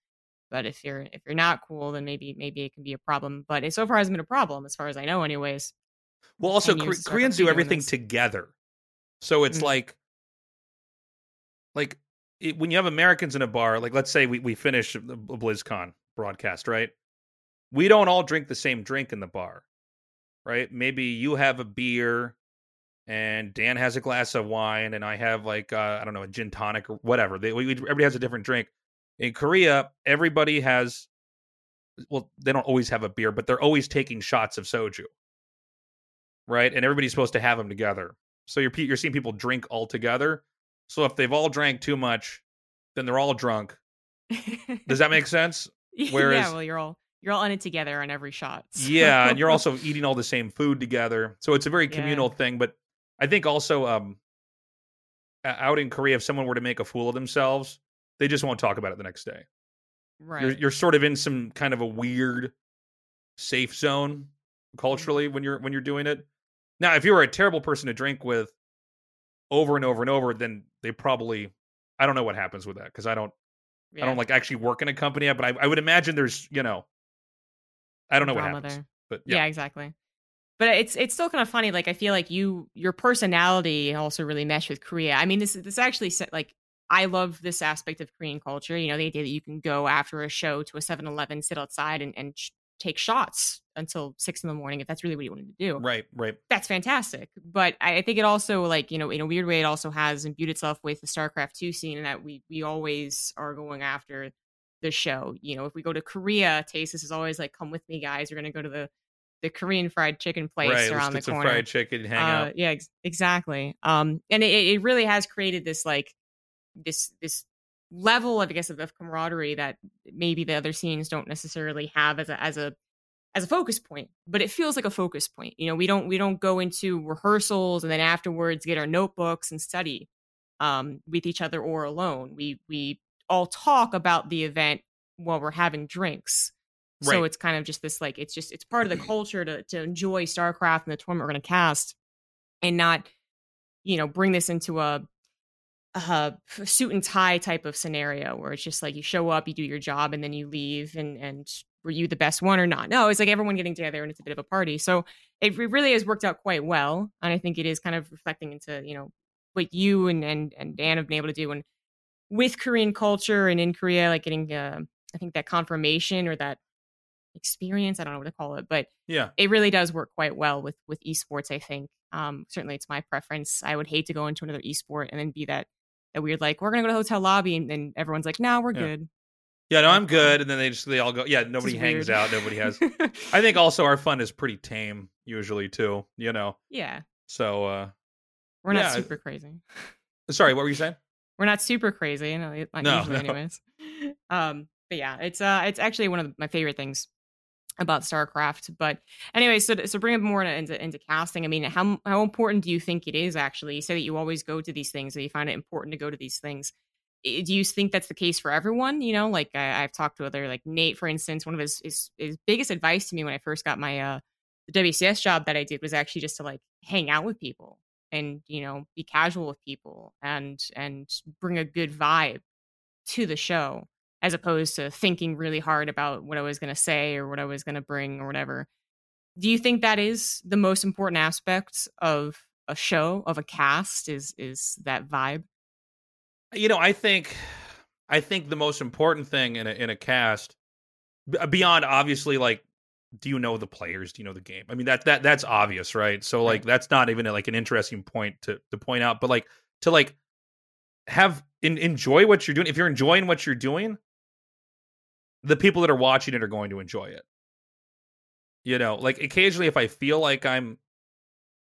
But if you're not cool, then maybe it can be a problem. But it so far hasn't been a problem as far as I know anyways. Well, also Koreans do everything together, so it's like when you have Americans in a bar, like let's say we finish a BlizzCon broadcast, right? We don't all drink the same drink in the bar, right? Maybe you have a beer and Dan has a glass of wine, and I have like, I don't know, a gin tonic or whatever. Everybody has a different drink. In Korea, everybody has, well, they don't always have a beer, but they're always taking shots of soju, right? And everybody's supposed to have them together. So you're seeing people drink all together. So if they've all drank too much, then they're all drunk. Does that make sense? Whereas, yeah, well, you're all in it together on every shot. So. Yeah, and you're also eating all the same food together. So it's a very communal thing, but I think also out in Korea, if someone were to make a fool of themselves, they just won't talk about it the next day. Right. You're sort of in some kind of a weird safe zone culturally when you're doing it. Now, if you were a terrible person to drink with over and over and over, then they probably, I don't know what happens with that, because I don't like actually work in a company, but I would imagine there's, you know, I don't know what happens. There. But yeah, exactly. But it's still kind of funny. Like, I feel like your personality also really meshed with Korea. I mean, this actually, like, I love this aspect of Korean culture. You know, the idea that you can go after a show to a 7-Eleven, sit outside and take shots until 6 a.m. if that's really what you wanted to do. Right. That's fantastic. But I think it also, like, you know, in a weird way, it also has imbued itself with the StarCraft II scene, and that we always are going after the show. You know, if we go to Korea, Tasis is always like, "Come with me, guys. We're gonna go to the Korean fried chicken place around the corner. Fried chicken, hang out." Yeah, exactly. And it really has created this, like, this level of, I guess, of camaraderie that maybe the other scenes don't necessarily have as a as a focus point, but it feels like a focus point. You know, we don't go into rehearsals and then afterwards get our notebooks and study with each other or alone. We all talk about the event while we're having drinks. Right. So it's kind of just this, like, it's part of the culture to enjoy StarCraft and the tournament we're going to cast and not, you know, bring this into a suit and tie type of scenario where it's just like you show up, you do your job, and then you leave. And were you the best one or not? No, it's like everyone getting together and it's a bit of a party. So it really has worked out quite well. And I think it is kind of reflecting into, you know, what you and Dan have been able to do. And with Korean culture and in Korea, like getting, I think, that confirmation or that experience, I don't know what to call it, but yeah, it really does work quite well with esports, I think. Certainly it's my preference. I would hate to go into another esport and then be that weird, like, we're gonna go to the hotel lobby and then everyone's like, no, we're good. Yeah, no, I'm good. And then they all go, yeah, nobody hangs out, nobody has. I think also our fun is pretty tame usually too, you know? Yeah. So we're not super crazy. Sorry, what were you saying? We're not super crazy. No, usually. Anyways. But yeah, it's actually one of my favorite things about StarCraft. But anyway, so bring it more into casting. I mean, how important do you think it is actually? You say that you always go to these things, or you find it important to go to these things. Do you think that's the case for everyone? You know, like I've talked to other, like Nate, for instance. One of his biggest advice to me when I first got my the WCS job that I did was actually just to, like, hang out with people and, you know, be casual with people and bring a good vibe to the show, as opposed to thinking really hard about what I was going to say or what I was going to bring or whatever. Do you think that is the most important aspect of a show, of a cast, is that vibe? You know, I think the most important thing in a cast, beyond obviously, like, do you know the players? Do you know the game? I mean, that's obvious, right? So, like, that's not even, like, an interesting point to point out, but, like, to, like, have enjoy what you're doing. If you're enjoying what you're doing, the people that are watching it are going to enjoy it. You know, like, occasionally if I feel like I'm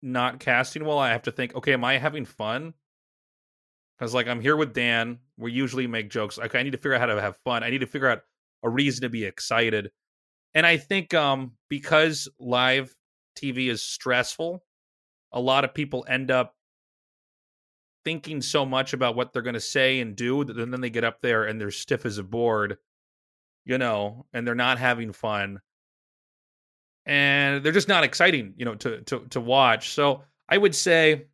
not casting well, I have to think, okay, am I having fun? Because, like, I'm here with Dan. We usually make jokes. Like, I need to figure out how to have fun. I need to figure out a reason to be excited. And I think because live TV is stressful, a lot of people end up thinking so much about what they're going to say and do that then they get up there and they're stiff as a board, you know, and they're not having fun. And they're just not exciting, you know, to watch. So I would say,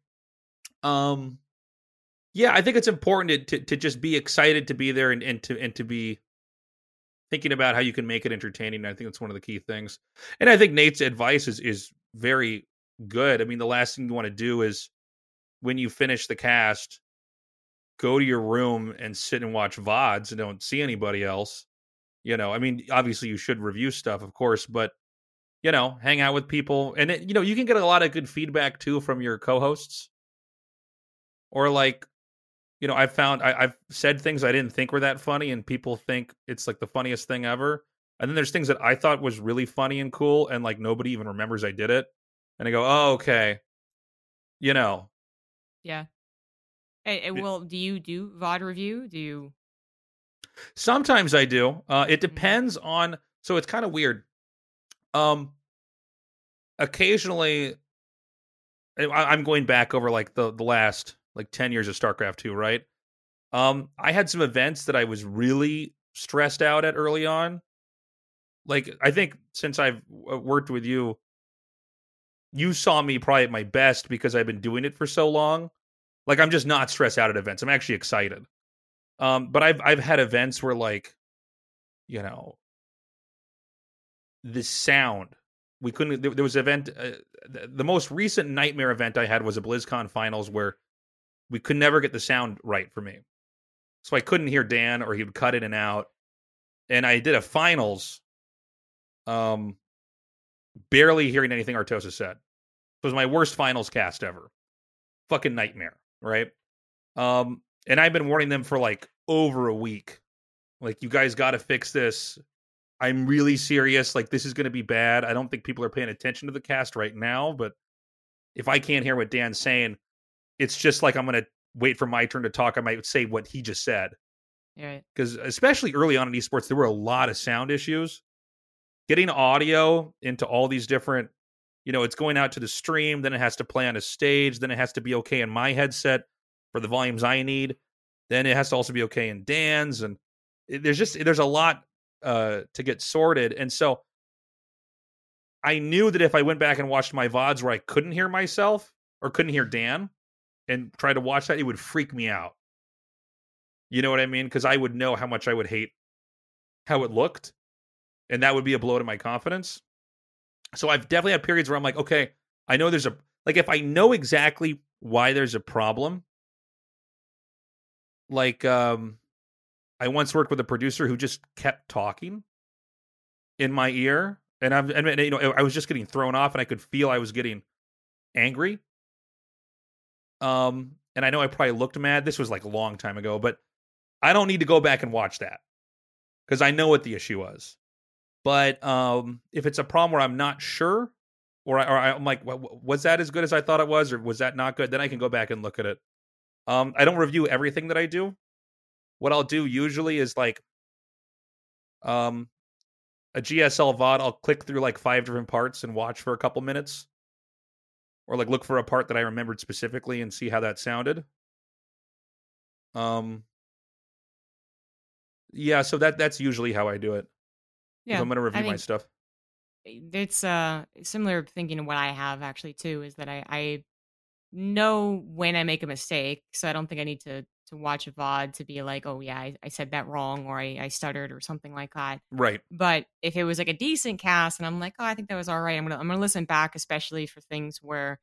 yeah, I think it's important to just be excited to be there and to be thinking about how you can make it entertaining. I think that's one of the key things. And I think Nate's advice is very good. I mean, the last thing you want to do is when you finish the cast, go to your room and sit and watch VODs and don't see anybody else. You know, I mean, obviously you should review stuff, of course, but, you know, hang out with people. And, you know, you can get a lot of good feedback too from your co-hosts, or, like, you know, I've said things I didn't think were that funny and people think it's, like, the funniest thing ever. And then there's things that I thought was really funny and cool and, like, nobody even remembers I did it. And I go, oh, okay. You know. Yeah. Well, do you do VOD review? Do you? Sometimes I do. It depends on. So it's kind of weird. Occasionally, I'm going back over, like, the last, like, 10 years of StarCraft II, right? I had some events that I was really stressed out at early on. Like, I think since I've worked with you, you saw me probably at my best because I've been doing it for so long. Like, I'm just not stressed out at events. I'm actually excited. But I've had events where, like, you know, the sound. We couldn't... There was an event... the most recent nightmare event I had was a BlizzCon finals where we could never get the sound right for me. So I couldn't hear Dan, or he would cut in and out. And I did a finals, barely hearing anything Artosis said. It was my worst finals cast ever. Fucking nightmare, right? And I've been warning them for, like, over a week. Like, you guys got to fix this. I'm really serious. Like, this is going to be bad. I don't think people are paying attention to the cast right now, but if I can't hear what Dan's saying, it's just like I'm going to wait for my turn to talk. I might say what he just said. Because especially early on in esports, there were a lot of sound issues. getting audio into all these different, you know, it's going out to the stream, then it has to play on a stage, then it has to be okay in my headset for the volumes I need, then it has to also be okay in Dan's, and there's a lot to get sorted. And so I knew that if I went back and watched my VODs where I couldn't hear myself or couldn't hear Dan and tried to watch that, it would freak me out. You know what I mean? Because I would know how much I would hate how it looked, and that would be a blow to my confidence. So I've definitely had periods where I'm like, okay, I know there's a, like, if I know exactly why there's a problem, like, I once worked with a producer who just kept talking in my ear, and you know, I was just getting thrown off, and I could feel I was getting angry. And I know I probably looked mad. This was like a long time ago, but I don't need to go back and watch that because I know what the issue was. But if it's a problem where I'm not sure, or I'm like, was that as good as I thought it was, or was that not good? Then I can go back and look at it. I don't review everything that I do. What I'll do usually is like a GSL VOD, I'll click through like 5 different parts and watch for a couple minutes. Or like look for a part that I remembered specifically and see how that sounded. Yeah, so that's usually how I do it. Yeah, I'm going to review my stuff. It's similar thinking to what I have actually too, is that I know when I make a mistake, so I don't think I need to watch a VOD to be like, oh yeah, I said that wrong, or I stuttered or something like that. Right. But if it was like a decent cast and I'm like, oh, I think that was all right, I'm gonna listen back, especially for things where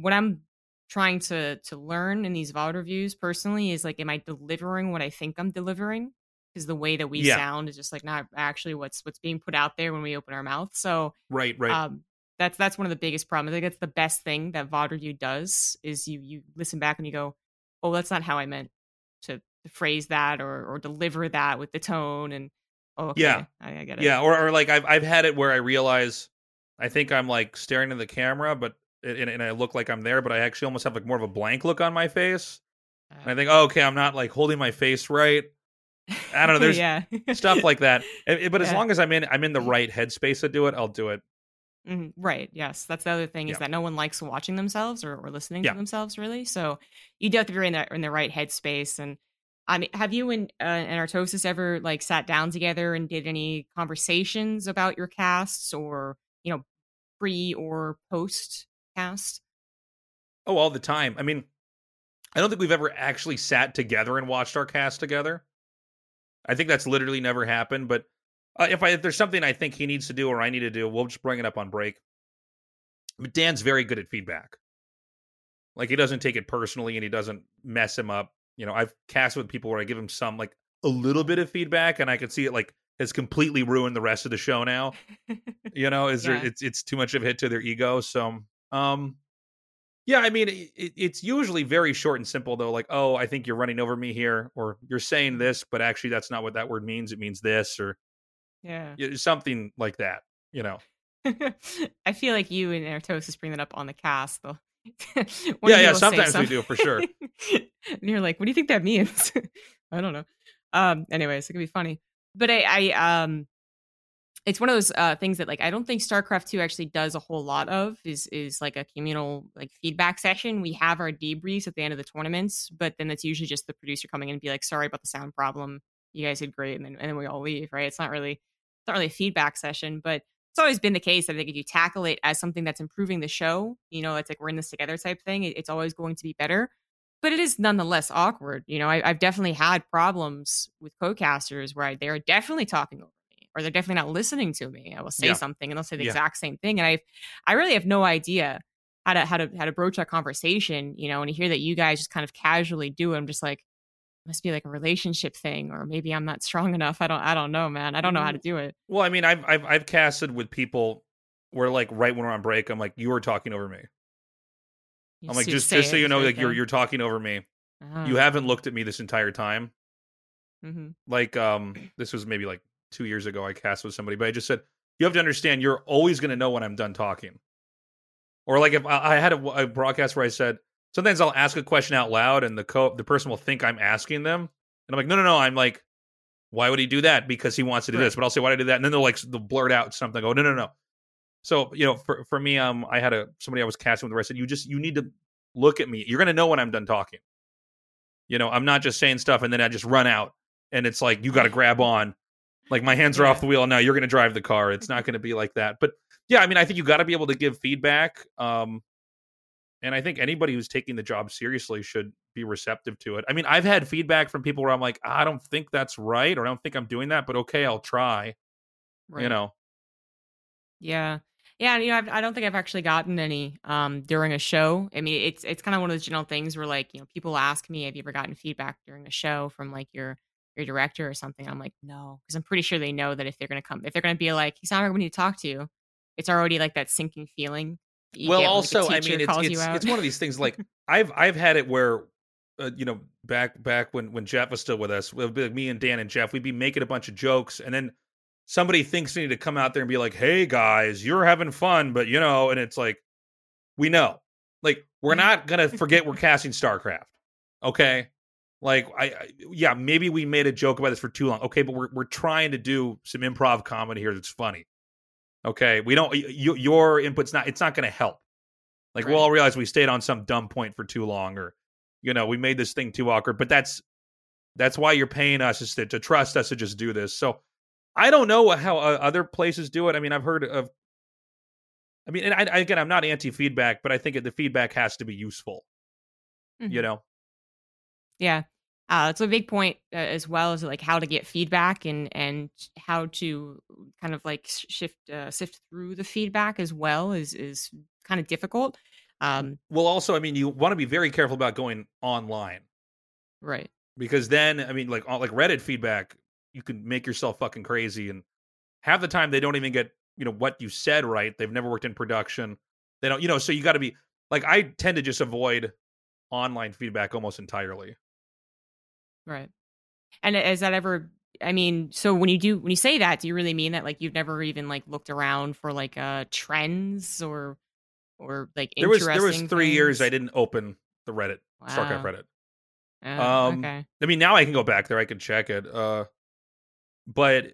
what I'm trying to learn in these VOD reviews personally is like, am I delivering what I think I'm delivering? Because the way that we sound is just like not actually what's being put out there when we open our mouth. So right. That's one of the biggest problems. I think that's the best thing that VOD review does is you listen back and you go, oh, that's not how I meant to phrase that or deliver that with the tone. And oh, okay, yeah, I get it. Yeah, or like I've had it where I realize I think I'm like staring at the camera, but and I look like I'm there, but I actually almost have like more of a blank look on my face. And I think, oh, okay, I'm not like holding my face right. I don't know. There's stuff like that. But as long as I'm in the right headspace to do it, I'll do it. Mm-hmm. Right. Yes. That's the other thing is that no one likes watching themselves or listening to themselves, really. So you do have to be in the right headspace. And I mean, have you and Artosis ever like sat down together and did any conversations about your casts or, you know, pre or post cast? Oh, all the time. I mean, I don't think we've ever actually sat together and watched our cast together. I think that's literally never happened. But if there's something I think he needs to do or I need to do, we'll just bring it up on break. But Dan's very good at feedback. Like, he doesn't take it personally and he doesn't mess him up. You know, I've cast with people where I give him some, like, a little bit of feedback and I can see it, like, has completely ruined the rest of the show now. You know, it's too much of a hit to their ego. So, yeah, I mean, it's usually very short and simple, though. Like, oh, I think you're running over me here, or you're saying this, but actually that's not what that word means. It means this, or something like that, you know. I feel like you and Artosis bring that up on the cast, though. Sometimes we do, for sure. And you're like, what do you think that means? I don't know. Anyways, it could be funny. But I it's one of those things that, like, I don't think StarCraft II actually does a whole lot of is like a communal, like, feedback session. We have our debriefs at the end of the tournaments, but then that's usually just the producer coming in and be like, sorry about the sound problem. You guys did great. And then we all leave, right? It's not really a feedback session, but it's always been the case that I think if you tackle it as something that's improving the show, you know, it's like we're in this together type thing. It's always going to be better, but it is nonetheless awkward. You know, I've definitely had problems with co-casters where they're definitely talking over me, or they're definitely not listening to me. I will say something and they'll say the exact same thing. And I really have no idea how to broach that conversation, you know, and to hear that you guys just kind of casually do it, I'm just like, must be like a relationship thing, or maybe I'm not strong enough. I don't know, man. I don't know how to do it. Well, I mean, I've casted with people where, like, right when we're on break, I'm like, you were talking over me. I'm like, just so you know, like, you're talking over me. Uh-huh. You haven't looked at me this entire time. Mm-hmm. Like, this was maybe like 2 years ago. I cast with somebody, but I just said, you have to understand, you're always going to know when I'm done talking. Or like, if I had a broadcast where I said, sometimes I'll ask a question out loud and the person will think I'm asking them. And I'm like, no, I'm like, Why would he do that? Because he wants to do this. But I'll say, why did I do that? And then they'll blurt out something. Oh, no. So, for me, I had somebody I was casting with where I said, you need to look at me. You're going to know when I'm done talking. I'm not just saying stuff and then I just run out. And it's like, you got to grab on. Like, my hands are off the wheel. Now you're going to drive the car. It's not going to be like that. But yeah, I think you got to be able to give feedback. And I think anybody who's taking the job seriously should be receptive to it. I've had feedback from people where I'm like, I don't think that's right, or I don't think I'm doing that, but okay, I'll try. Right. Yeah. Yeah. And, I don't think I've actually gotten any during a show. It's kind of one of those general things where, like, people ask me, have you ever gotten feedback during a show from, like, your director or something? I'm like, no, because I'm pretty sure they know that if they're going to be like, he's not everyone you talk to, it's already like that sinking feeling. Well, also, it's one of these things. Like, I've had it where, back when Jeff was still with us, it would be like me and Dan and Jeff, we'd be making a bunch of jokes, and then somebody thinks they need to come out there and be like, "Hey guys, you're having fun," but and it's like, we know, like, we're not gonna forget we're casting StarCraft, okay? Like, I maybe we made a joke about this for too long, okay? But we're trying to do some improv comedy here that's funny. Okay, we don't. Your input's not. It's not going to help. Like, right. We'll all realize we stayed on some dumb point for too long, or we made this thing too awkward. But that's why you're paying us, is to trust us to just do this. So I don't know how other places do it. I've heard of. I'm not anti-feedback, but I think the feedback has to be useful. Mm-hmm. Yeah. It's a big point as well, as like how to get feedback and how to kind of like sift through the feedback as well is kind of difficult. Well, also, you want to be very careful about going online, right? Because then, like Reddit feedback, you can make yourself fucking crazy, and half the time they don't even get what you said right. They've never worked in production. They don't, So you got to be like, I tend to just avoid online feedback almost entirely. Right. And is that ever, so when you say that, do you really mean that, like, you've never even, like, looked around for, like, trends or like, interesting things? There was 3 years I didn't open the Reddit, wow. StarCraft Reddit. Oh, okay. Now I can go back there. I can check it. But,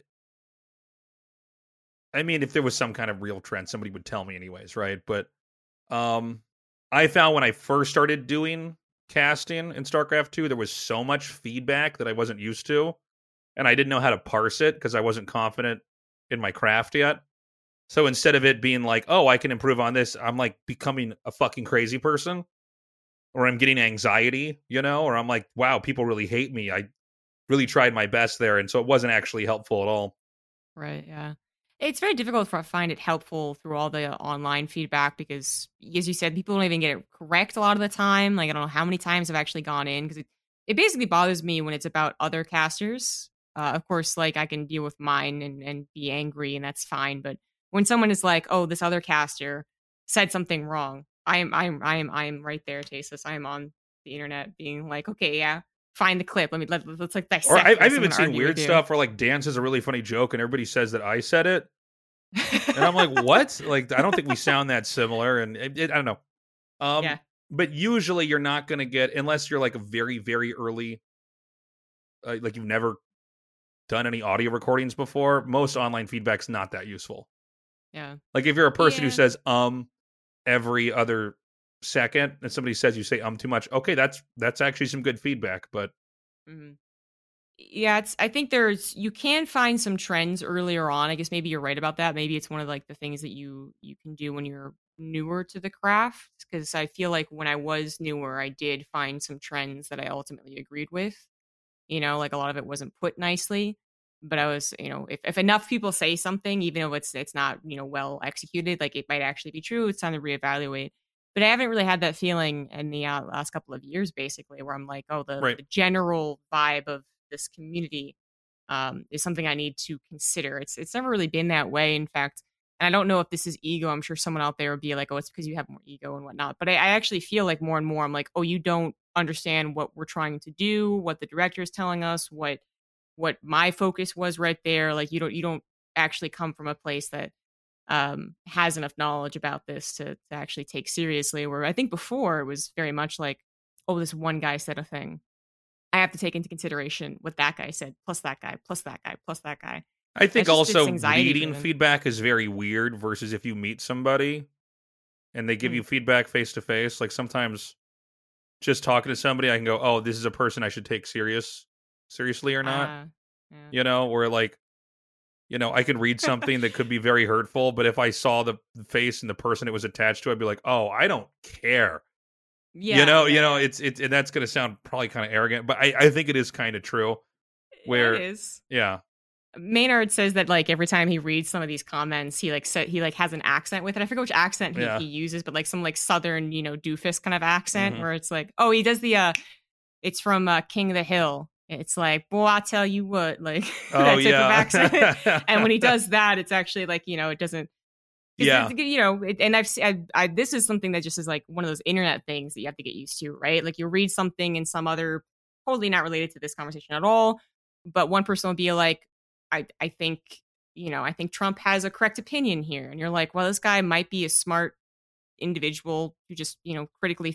if there was some kind of real trend, somebody would tell me anyways, right? But I found when I first started doing casting in StarCraft II, there was so much feedback that I wasn't used to, and I didn't know how to parse it because I wasn't confident in my craft yet. So instead of it being like, oh, I can improve on this, I'm like becoming a fucking crazy person, or I'm getting anxiety, or I'm like, wow, people really hate me. I really tried my best there, and so it wasn't actually helpful at all. Right, yeah. It's very difficult to find it helpful through all the online feedback because, as you said, people don't even get it correct a lot of the time. Like, I don't know how many times I've actually gone in, because it basically bothers me when it's about other casters. Of course, like, I can deal with mine and be angry, and that's fine. But when someone is like, oh, this other caster said something wrong, I am right there, Tasis. I am on the internet being like, okay, yeah. Find the clip. Let's like dissect. Or I've even seen weird stuff where, like, Dan says a really funny joke and everybody says that I said it, and I'm like, what? Like, I don't think we sound that similar, and I don't know. Yeah. But usually you're not going to get, unless you're like a very, very early, like you've never done any audio recordings before. Most online feedback's not that useful. Yeah. Like, if you're a person who says every other second, and somebody says you say too much, okay, that's actually some good feedback. But yeah, I think you can find some trends earlier on. I guess maybe you're right about that. Maybe it's one of, like, the things that you can do when you're newer to the craft, because I feel like when I was newer, I did find some trends that I ultimately agreed with. Like, a lot of it wasn't put nicely, but I was, if enough people say something, even though it's not, well executed, like, it might actually be true. It's time to reevaluate. But I haven't really had that feeling in the last couple of years, basically, where I'm like, oh, the general vibe of this community is something I need to consider. It's never really been that way, in fact. And I don't know if this is ego. I'm sure someone out there would be like, oh, it's because you have more ego and whatnot. But I actually feel like more and more I'm like, oh, you don't understand what we're trying to do, what the director is telling us, what my focus was right there. Like, you don't actually come from a place that has enough knowledge about this to actually take seriously, where I think before it was very much like, oh, this one guy said a thing, I have to take into consideration what that guy said, plus that guy, plus that guy, plus that guy. I think also reading feedback is very weird versus if you meet somebody and they give you feedback face to face. Like sometimes just talking to somebody, I can go, oh, this is a person I should take seriously or not. Yeah. You know, or like, you know, I could read something that could be very hurtful, but if I saw the face and the person it was attached to, I'd be like, oh, I don't care. Yeah, you know, it's and that's going to sound probably kind of arrogant, but I think it is kind of true. Where it is. Yeah. Maynard says that like every time he reads some of these comments, he has an accent with it. I forget which accent he uses, but like some like southern, you know, doofus kind of accent where it's like, oh, he does the it's from King of the Hill. It's like, well, I tell you what, like that type of accent. And when he does that, it's actually like, you know, it doesn't. Yeah. You know, and I've this is something that just is like one of those internet things that you have to get used to, right? Like you read something in some other totally not related to this conversation at all, but one person will be like, I think, you know, I think Trump has a correct opinion here. And you're like, well, this guy might be a smart individual who just, you know, critically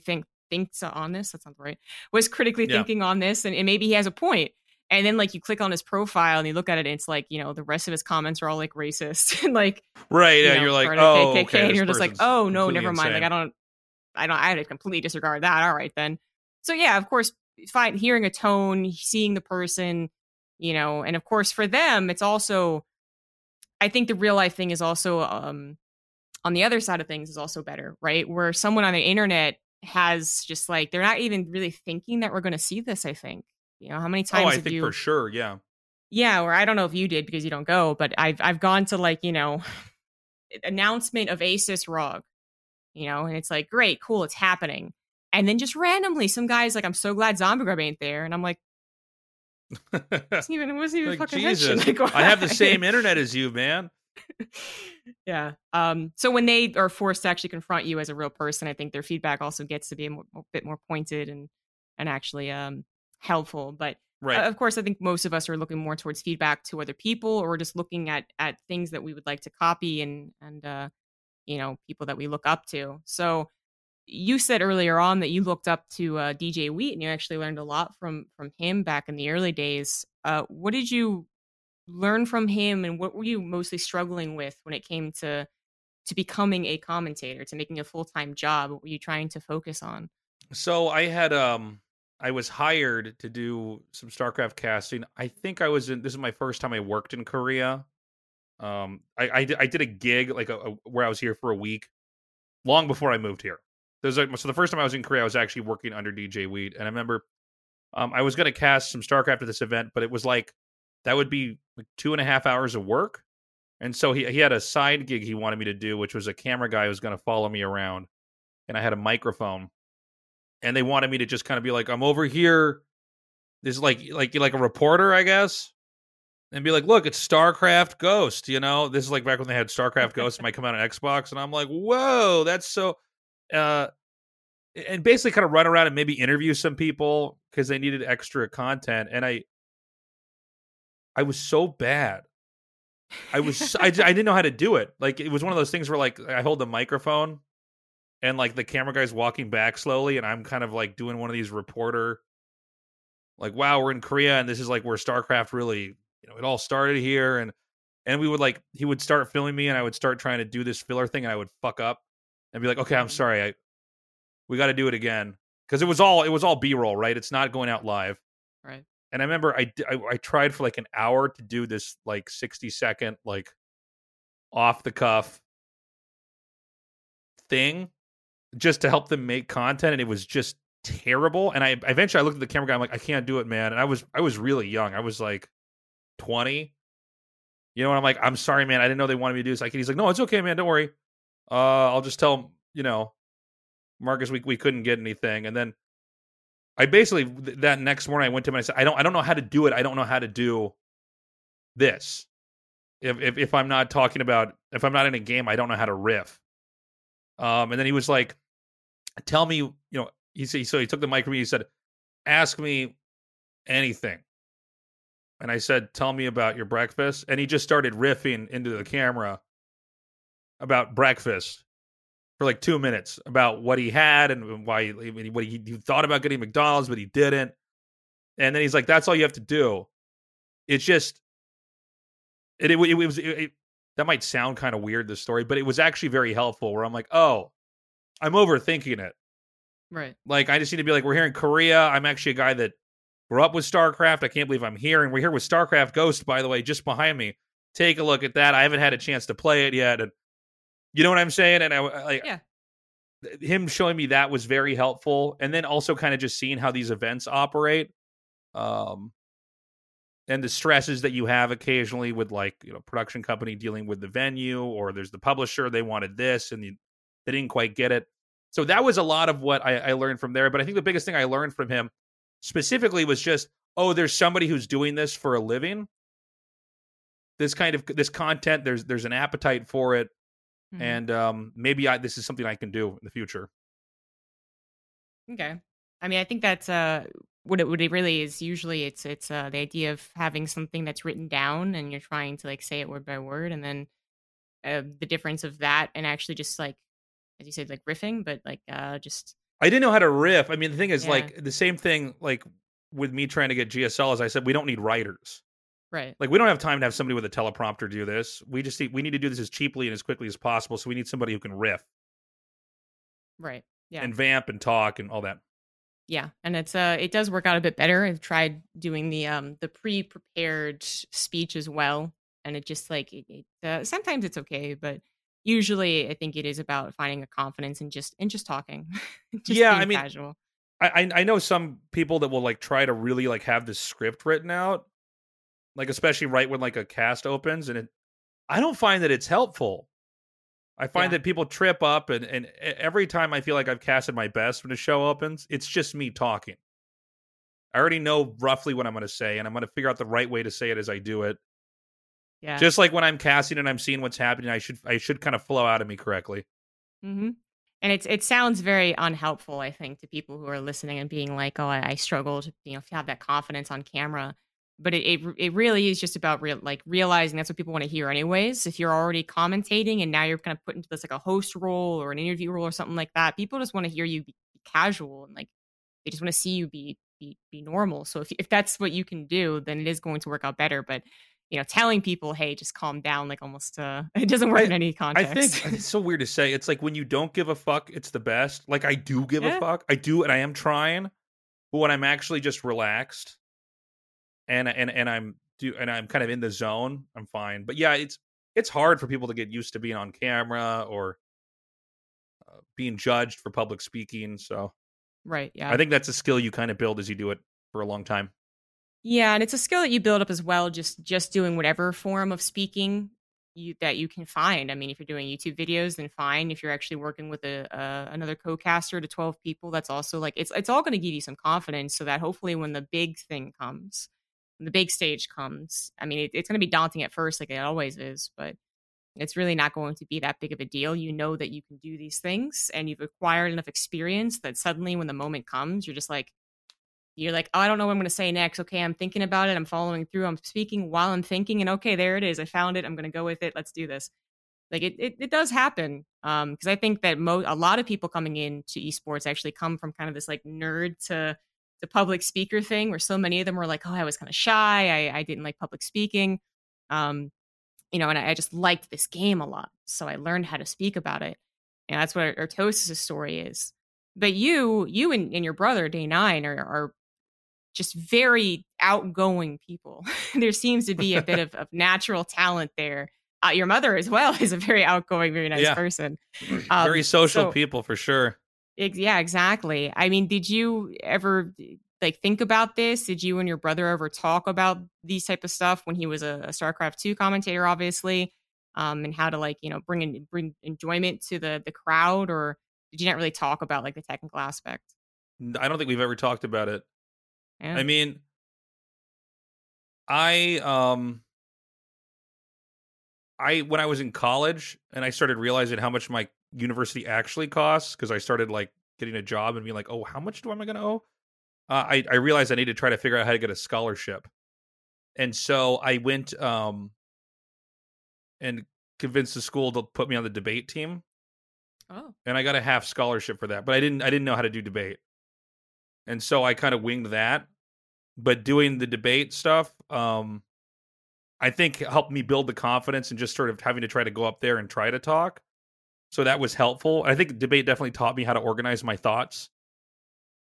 thinks on this. That sounds right. Was critically thinking on this. And maybe he has a point. And then like you click on his profile and you look at it and it's like, you know, the rest of his comments are all like racist and like. Right. And you're like, oh, KKK, okay, and you're just like, oh, no, never mind. Insane. Like, I had to completely disregard that. All right, then. So, yeah, of course, fine. Hearing a tone, seeing the person, you know, and of course for them, it's also, I think the real life thing is also on the other side of things is also better, right? Where someone on the internet has just like, they're not even really thinking that we're going to see this, I think. You know, how many times have you... Oh, I think for sure, yeah. Yeah, or I don't know if you did because you don't go, but I've gone to like, you know, announcement of ASUS ROG, you know, and it's like, great, cool, it's happening. And then just randomly, some guy's like, I'm so glad Zombie Grub ain't there. And I'm like, it wasn't even like, fucking Jesus, like, I have the same internet as you, man. Yeah. So when they are forced to actually confront you as a real person, I think their feedback also gets to be a bit more pointed and actually... helpful, but right. Of course I think most of us are looking more towards feedback to other people, or just looking at things that we would like to copy and you know, people that we look up to. So you said earlier on that you looked up to DJ Wheat and you actually learned a lot from him back in the early days. What did you learn from him, and what were you mostly struggling with when it came to becoming a commentator, to making a full-time job? What were you trying to focus on? So I had I was hired to do some StarCraft casting. I think I was in... This is my first time I worked in Korea. I did a gig like where I was here for a week, long before I moved here. So the first time I was in Korea, I was actually working under DJ Wheat. And I remember I was going to cast some StarCraft at this event, but it was like... That would be like 2.5 hours of work. And so he had a side gig he wanted me to do, which was a camera guy who was going to follow me around. And I had a microphone. And they wanted me to just kind of be like, I'm over here. This is like a reporter, I guess. And be like, look, it's StarCraft Ghost, you know? This is like back when they had StarCraft Ghost. It might come out on Xbox. And I'm like, whoa, that's so... and basically kind of run around and maybe interview some people because they needed extra content. And I was so bad. I didn't know how to do it. Like, it was one of those things where, like, I hold the microphone... And, like, the camera guy's walking back slowly, and I'm kind of, like, doing one of these reporter, like, wow, we're in Korea, and this is, like, where StarCraft really, you know, it all started here. And we would, like, he would start filming me, and I would start trying to do this filler thing, and I would fuck up and be like, okay, I'm sorry. We got to do it again. Because it was all B-roll, right? It's not going out live. Right. And I remember I tried for, like, an hour to do this, like, 60-second, like, off-the-cuff thing, just to help them make content, and it was just terrible. And I eventually looked at the camera guy, I'm like, I can't do it, man. And I was really young. I was like 20. You know, and I'm like, I'm sorry, man. I didn't know they wanted me to do this. He's like, no, it's okay, man. Don't worry. I'll just tell, you know, Marcus, we couldn't get anything. And then I basically, that next morning I went to him and I said, I don't know how to do it. I don't know how to do this. If I'm not talking about, if I'm not in a game, I don't know how to riff. And then he was like, tell me, you know, he took the mic from me. He said, ask me anything. And I said, tell me about your breakfast. And he just started riffing into the camera about breakfast for like 2 minutes, about what he had and why he thought about getting McDonald's, but he didn't. And then he's like, that's all you have to do. It's just, it was that might sound kind of weird, this story, but it was actually very helpful where I'm like, oh, I'm overthinking it. Right. Like, I just need to be like, we're here in Korea. I'm actually a guy that grew up with StarCraft. I can't believe I'm here. And we're here with StarCraft Ghost, by the way, just behind me. Take a look at that. I haven't had a chance to play it yet. And you know what I'm saying? And him showing me that was very helpful. And then also kind of just seeing how these events operate. And the stresses that you have occasionally with, like, you know, production company dealing with the venue, or there's the publisher, they wanted this and they didn't quite get it. So that was a lot of what I learned from there. But I think the biggest thing I learned from him specifically was just, oh, there's somebody who's doing this for a living. This kind of this content, there's an appetite for it. Mm-hmm. And maybe this is something I can do in the future. Okay. I mean, I think that's what it really is. Usually it's the idea of having something that's written down and you're trying to, like, say it word by word. And then the difference of that and actually just, like, as you said, like riffing, but like just. I didn't know how to riff. I mean, the thing is, like, the same thing, like, with me trying to get GSL, as I said, we don't need writers. Right. Like, we don't have time to have somebody with a teleprompter do this. We need to do this as cheaply and as quickly as possible. So we need somebody who can riff. Right. Yeah. And vamp and talk and all that. Yeah. And it's it does work out a bit better. I've tried doing the pre-prepared speech as well. And it just, like, sometimes it's okay, but usually I think it is about finding a confidence and just talking. Being casual. I know some people that will, like, try to really, like, have this script written out. Like, especially right when, like, a cast opens, and I don't find that it's helpful. I find that people trip up, and every time I feel like I've casted my best when the show opens, it's just me talking. I already know roughly what I'm going to say, and I'm going to figure out the right way to say it as I do it. Yeah. Just like when I'm casting and I'm seeing what's happening, I should kind of flow out of me correctly. Mm-hmm. And it sounds very unhelpful, I think, to people who are listening and being like, oh, I struggle to, you know, have that confidence on camera. But it really is just about realizing that's what people want to hear anyways. If you're already commentating and now you're kind of put into this, like, a host role or an interview role or something like that, people just want to hear you be casual, and, like, they just want to see you be normal. So if that's what you can do, then it is going to work out better. But, you know, telling people, hey, just calm down, like, almost it doesn't work in any context. I think it's so weird to say. It's like, when you don't give a fuck, it's the best. Like, I do give a fuck. I do, and I am trying. But when I'm actually just relaxed, And I'm kind of in the zone, I'm fine. But yeah, it's hard for people to get used to being on camera or being judged for public speaking. So right, yeah, I think that's a skill you kind of build as you do it for a long time. Yeah, and it's a skill that you build up as well, just doing whatever form of speaking that you can find. I mean, if you're doing YouTube videos, then fine. If you're actually working with another co-caster to 12 people, that's also, like, it's all going to give you some confidence, so that hopefully when the big thing comes. The big stage comes. I mean, it's going to be daunting at first, like it always is, but it's really not going to be that big of a deal. You know that you can do these things, and you've acquired enough experience that suddenly when the moment comes, you're just like, oh, I don't know what I'm going to say next. Okay, I'm thinking about it. I'm following through. I'm speaking while I'm thinking, and okay, there it is. I found it. I'm going to go with it. Let's do this. Like, it does happen. Because I think that a lot of people coming into esports actually come from kind of this, like, nerd to the public speaker thing, where so many of them were like, oh, I was kind of shy. I didn't like public speaking. You know, and I just liked this game a lot. So I learned how to speak about it. And that's what Artosis' story is. But you and your brother, Day 9, are just very outgoing people. There seems to be a bit of natural talent there. Your mother as well is a very outgoing, very nice person. Very social people for sure. Yeah, exactly. I mean, did you ever, like, think about this? Did you and your brother ever talk about these type of stuff when he was a StarCraft II commentator, obviously, and how to, like, you know, bring enjoyment to the crowd? Or did you not really talk about, like, the technical aspect? I don't think we've ever talked about it. Yeah. I mean, I when I was in college and I started realizing how much my university actually costs, because I started, like, getting a job and being like, oh, how much am I going to owe? I realized I need to try to figure out how to get a scholarship. And so I went and convinced the school to put me on the debate team. Oh. And I got a half scholarship for that, but I didn't know how to do debate. And so I kind of winged that. But doing the debate stuff, I think helped me build the confidence and just sort of having to try to go up there and try to talk. So that was helpful. I think debate definitely taught me how to organize my thoughts.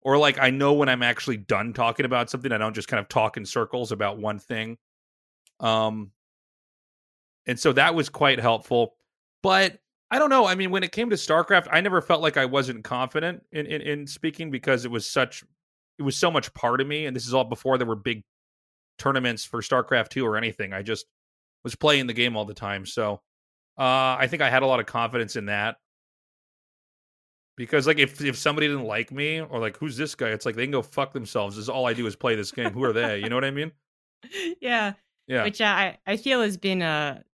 Or like, I know when I'm actually done talking about something, I don't just kind of talk in circles about one thing. And so that was quite helpful. But I don't know. I mean, when it came to StarCraft, I never felt like I wasn't confident in speaking because it was so much part of me. And this is all before there were big tournaments for StarCraft II or anything. I just was playing the game all the time. So I think I had a lot of confidence in that. Because, like, if somebody didn't like me or, like, who's this guy? It's like they can go fuck themselves. This is all I do is play this game. Who are they? You know what I mean? Yeah. Yeah. Which I feel has been an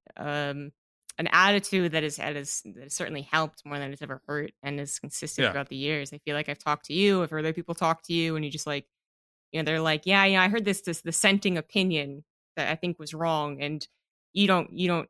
attitude that has certainly helped more than it's ever hurt and is consistent throughout the years. I feel like I've talked to you. I've heard other people talk to you. And you just, like, you know, they're like, yeah, you know, I heard this dissenting opinion that I think was wrong. And you don't...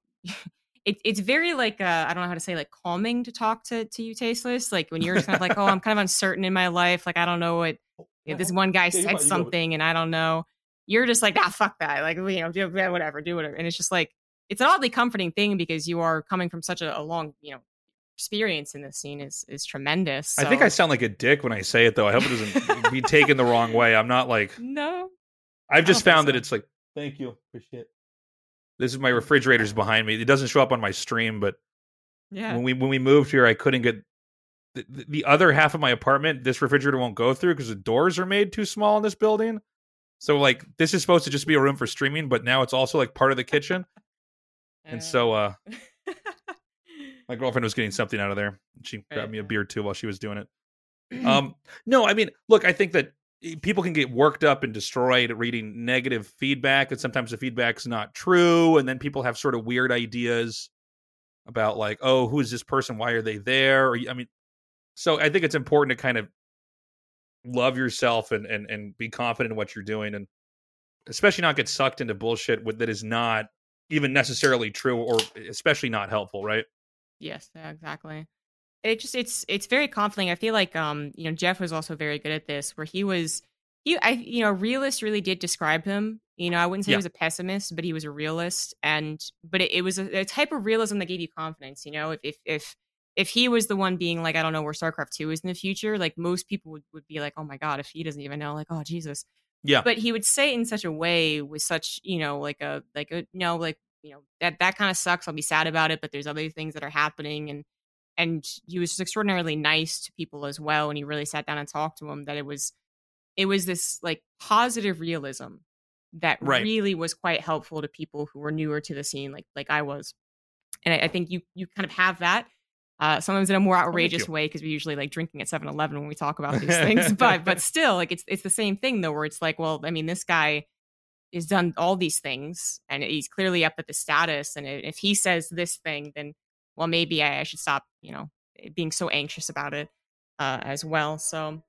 It's very like, I don't know how to say, like, calming to talk to you, Tasteless. Like when you're just kind of like, oh, I'm kind of uncertain in my life. Like, I don't know what, you know, this one guy said something and I don't know. You're just like, ah, fuck that. Like, you know, do whatever. And it's just like, it's an oddly comforting thing because you are coming from such a long, you know, experience in this scene is tremendous. So. I think I sound like a dick when I say it though. I hope it doesn't be taken the wrong way. I'm not like, no, I've just found that it's like, thank you. Appreciate it. This is my refrigerator's behind me. It doesn't show up on my stream, but yeah. when we moved here, I couldn't get the other half of my apartment. This refrigerator won't go through because the doors are made too small in this building. So like this is supposed to just be a room for streaming, but now it's also like part of the kitchen. And so my girlfriend was getting something out of there. She grabbed me a beer too while she was doing it. No, I mean, look, I think that people can get worked up and destroyed reading negative feedback, and sometimes the feedback's not true, and then people have sort of weird ideas about like, oh, who is this person? Why are they there? Or, I mean, so I think it's important to kind of love yourself and be confident in what you're doing, and especially not get sucked into bullshit that is not even necessarily true or especially not helpful, right? Yes, exactly. It's very comforting. I feel like you know, Jeff was also very good at this, where realists really did describe him. You know, I wouldn't say he was a pessimist, but he was a realist, but it was a type of realism that gave you confidence. You know, if he was the one being like, I don't know where StarCraft 2 is in the future, like most people would be like, oh my god, if he doesn't even know, like, oh Jesus. Yeah. But he would say it in such a way with such, you know, like a no, like, you know, that kind of sucks. I'll be sad about it, but there's other things that are happening. And he was just extraordinarily nice to people as well. And he really sat down and talked to them, that it was this like positive realism that really was quite helpful to people who were newer to the scene, like I was. And I think you kind of have that sometimes in a more outrageous way, because we usually like drinking at 7-Eleven when we talk about these things. But still, like it's the same thing, though, where it's like, well, I mean, this guy has done all these things and he's clearly up at the status. And if he says this thing, then well, maybe I should stop, you know, being so anxious about it as well. So,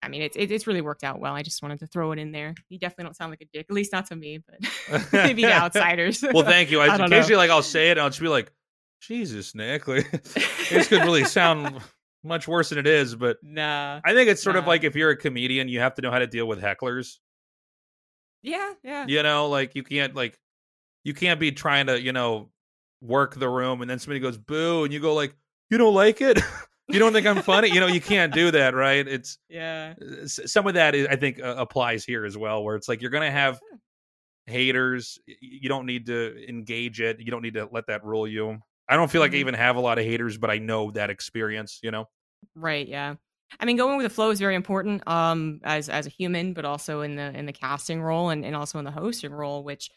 I mean, it's really worked out well. I just wanted to throw it in there. You definitely don't sound like a dick, at least not to me, but maybe to outsiders. Well, thank you. Occasionally, like, I'll say it, and I'll just be like, Jesus, Nick. Like, this could really sound much worse than it is, but nah, I think it's sort of like if you're a comedian, you have to know how to deal with hecklers. Yeah, yeah. You know, like, you can't be trying to, you know, work the room and then somebody goes boo and you go like, you don't like it? You don't think I'm funny? You know, you can't do that, right? It's some of that is, I think applies here as well, where it's like you're gonna have haters. You don't need to engage it. You don't need to let that rule you. I don't feel like I even have a lot of haters, but I know that experience, you know? Right, yeah. I mean, going with the flow is very important as a human, but also in the casting role and also in the hosting role, which,